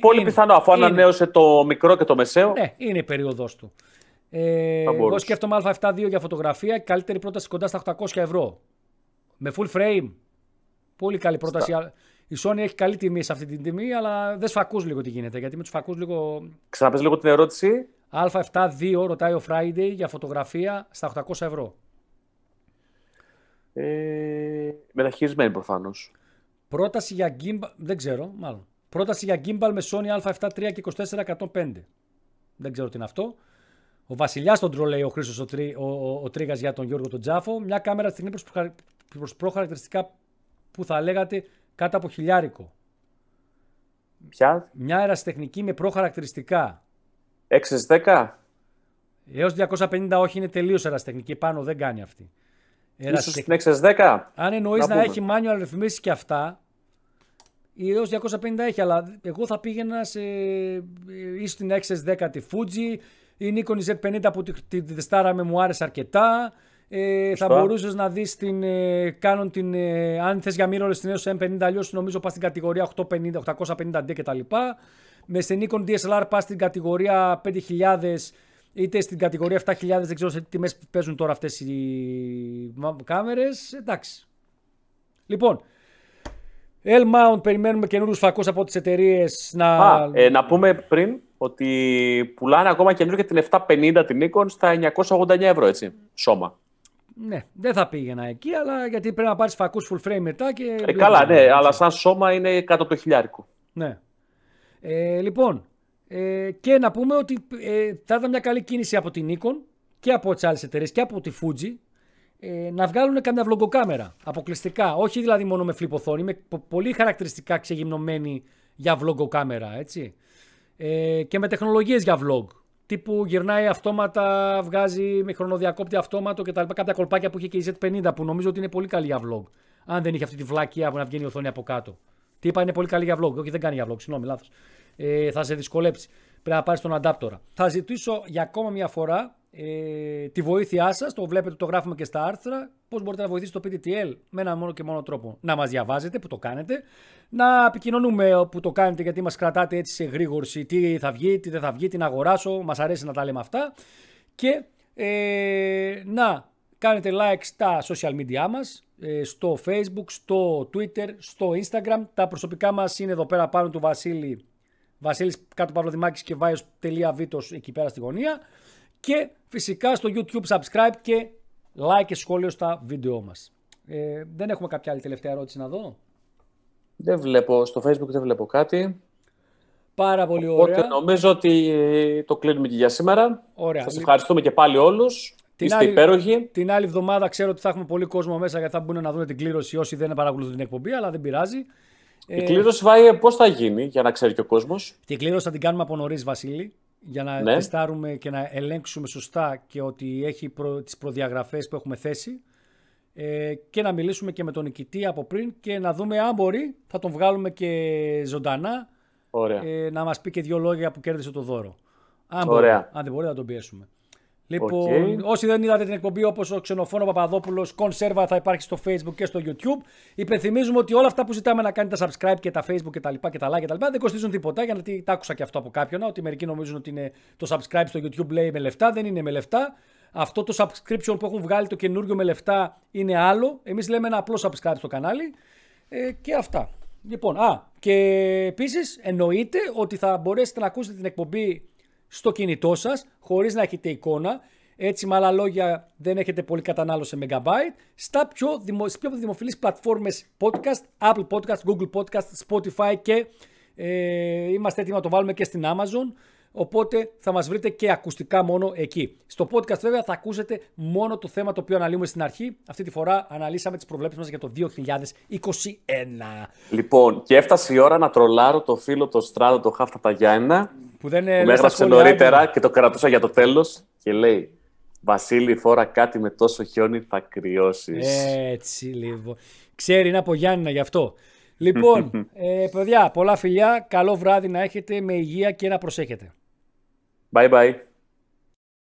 πολύ πιθανό, αφού ανανέωσε το μικρό και το μεσαίο. Ναι, είναι η περίοδος του. Εγώ σκέφτομαι Α7-2 για φωτογραφία. Καλύτερη πρόταση κοντά στα 800 ευρώ. Με full frame. Πολύ καλή πρόταση. Η Sony έχει καλή τιμή σε αυτή την τιμή, αλλά δεν σφακούς λίγο τι γίνεται. Γιατί με τους φακούς λίγο. Ξαναπες λίγο την ερώτηση. Α7-2 ρωτάει ο Friday για φωτογραφία στα 800 ευρώ. Μεταχειρισμένη προφανώς. Πρόταση για gimbal. Δεν ξέρω, μάλλον. Πρόταση για gimbal με Sony Α7-3 και 24-105. Δεν ξέρω τι είναι αυτό. Ο Βασιλιάς τον τρολέει ο Χρήστος ο Τρίγας για τον Γιώργο τον Τσάφο. Μια κάμερα στιγμή προς προχαρακτηριστικά που θα λέγατε κάτω από χιλιάρικο. Ποια? Μια ερασιτεχνική με προχαρακτηριστικά. 6-10. Έως 250 όχι, είναι τελείως ερασιτεχνική. Πάνω δεν κάνει αυτή. Ίσως την 6-10. Αν εννοείς να έχει manual ρυθμίσεις και αυτά, έως 250 έχει, αλλά εγώ θα πήγαινα σε ίσως την 6-10 τη Fuji. Η Nikon Z50 που τη τεστάραμε μου άρεσε αρκετά. Θα μπορούσες να δεις την Canon, αν θες για mirrorless την EOS M50, αλλιώς νομίζω πας στην κατηγορία 850, 850D κτλ. Με στην Nikon DSLR πας στην κατηγορία 5000 είτε στην κατηγορία 7000, δεν ξέρω σε τι τιμές παίζουν τώρα αυτές οι κάμερες. Εντάξει. Λοιπόν, L-Mount, περιμένουμε καινούριους φακούς από τις εταιρείες να... να πούμε πριν ότι πουλάνε ακόμα καινούργια την 750 την Nikon στα 989 ευρώ, έτσι, σώμα. Ναι, δεν θα πήγαινα εκεί, αλλά γιατί πρέπει να πάρεις φακούς full frame μετά και... καλά, ναι, αλλά σαν σώμα είναι κάτω από το χιλιάρικο. Ναι. Λοιπόν, και να πούμε ότι θα ήταν μια καλή κίνηση από την Nikon και από τις άλλες εταιρείες και από τη Fuji να βγάλουν καμιά βλογκοκάμερα αποκλειστικά, όχι δηλαδή μόνο με φλιποθόνη, με πολύ χαρακτηριστικά ξεγυμνωμένη για βλογκοκάμερα, έτσι. Και με τεχνολογίες για vlog. Τύπου γυρνάει αυτόματα, βγάζει με χρονοδιακόπτη αυτόματο κτλ. Κάποια κολπάκια που είχε και η Z50 που νομίζω ότι είναι πολύ καλή για vlog. Αν δεν είχε αυτή τη βλακία που να βγαίνει η οθόνη από κάτω. Τι είπα, είναι πολύ καλή για vlog. Όχι, δεν κάνει για vlog, συγγνώμη, λάθος. Θα σε δυσκολέψει. Πρέπει να πάρεις τον adapter. Θα ζητήσω για ακόμα μια φορά τη βοήθειά σας. Το βλέπετε, το γράφουμε και στα άρθρα. Πώς μπορείτε να βοηθήσετε το PTTL με ένα μόνο και μόνο τρόπο. Να μας διαβάζετε που το κάνετε. Να επικοινωνούμε που το κάνετε, γιατί μας κρατάτε έτσι σε γρήγορση. Τι θα βγει, τι δεν θα βγει, τι να αγοράσω. Μας αρέσει να τα λέμε αυτά. Και να κάνετε like στα social media μας. Στο Facebook, στο Twitter, στο Instagram. Τα προσωπικά μας είναι εδώ πέρα πάνω του Βασίλη. Βασίλης κάτω Παυλοδημάκης και Βάιος.Βίτος εκεί πέρα στη γωνία. Και φυσικά στο YouTube subscribe και like και σχόλιο στα βίντεο μας. Δεν έχουμε κάποια άλλη τελευταία ερώτηση να δω. Δεν βλέπω, στο Facebook δεν βλέπω κάτι. Πάρα πολύ ωραία. Οπότε νομίζω ότι το κλείνουμε και για σήμερα. Ωραία. Σας ευχαριστούμε και πάλι όλους. Είστε υπέροχοι. Την άλλη εβδομάδα ξέρω ότι θα έχουμε πολύ κόσμο μέσα, γιατί θα μπουν να δουν την κλήρωση όσοι δεν παρακολουθούν την εκπομπή, αλλά δεν πειράζει. Η κλήρωση, Βάιε, πώς θα γίνει, για να ξέρει και ο κόσμος. Την κλήρωση θα την κάνουμε από νωρίς, Βασίλη, για να τεστάρουμε και να ελέγξουμε σωστά και ότι έχει τις προδιαγραφές που έχουμε θέσει. Και να μιλήσουμε και με τον νικητή από πριν και να δούμε αν μπορεί. Θα τον βγάλουμε και ζωντανά. Ωραία. Να μας πει και δύο λόγια που κέρδισε το δώρο. Αν, ωραία. Αν δεν μπορεί, θα τον πιέσουμε. Λοιπόν, όσοι δεν είδατε την εκπομπή, όπως ο Ξενοφόνο Παπαδόπουλος, κονσέρβα θα υπάρχει στο Facebook και στο YouTube. Υπενθυμίζουμε ότι όλα αυτά που ζητάμε να κάνετε, τα subscribe και τα Facebook και τα λοιπά και τα like και τα λοιπά, δεν κοστίζουν τίποτα. Γιατί τα άκουσα και αυτό από κάποιον, ότι μερικοί νομίζουν ότι είναι το subscribe στο YouTube λέει με λεφτά. Δεν είναι με λεφτά. Αυτό το subscription που έχουν βγάλει το καινούριο με λεφτά είναι άλλο. Εμείς λέμε ένα απλό subscribe στο κανάλι. Και αυτά. Λοιπόν, και επίσης εννοείται ότι θα μπορέσετε να ακούσετε την εκπομπή στο κινητό σας, χωρίς να έχετε εικόνα, έτσι με άλλα λόγια δεν έχετε πολύ κατανάλωση megabyte, στις πιο δημοφιλείς πλατφόρμες podcast, Apple Podcast, Google Podcast, Spotify και είμαστε έτοιμοι να το βάλουμε και στην Amazon, Οπότε θα μας βρείτε και ακουστικά μόνο εκεί. Στο podcast βέβαια θα ακούσετε μόνο το θέμα το οποίο αναλύουμε στην αρχή. Αυτή τη φορά αναλύσαμε τις προβλέψεις μας για το 2021. Λοιπόν, και έφτασε η ώρα να τρολάρω το φίλο το Στράτο, το Χάφτα τα Γιάννα, που δεν έγραψε νωρίτερα και το κρατούσα για το τέλος και λέει: Βασίλη, φορά κάτι με τόσο χιόνι, θα κρυώσεις. Έτσι λοιπόν. Ξέρει, είναι από Γιάννα γι' αυτό. Λοιπόν, παιδιά, πολλά φιλιά. Καλό βράδυ να έχετε με υγεία και να προσέχετε. Bye bye.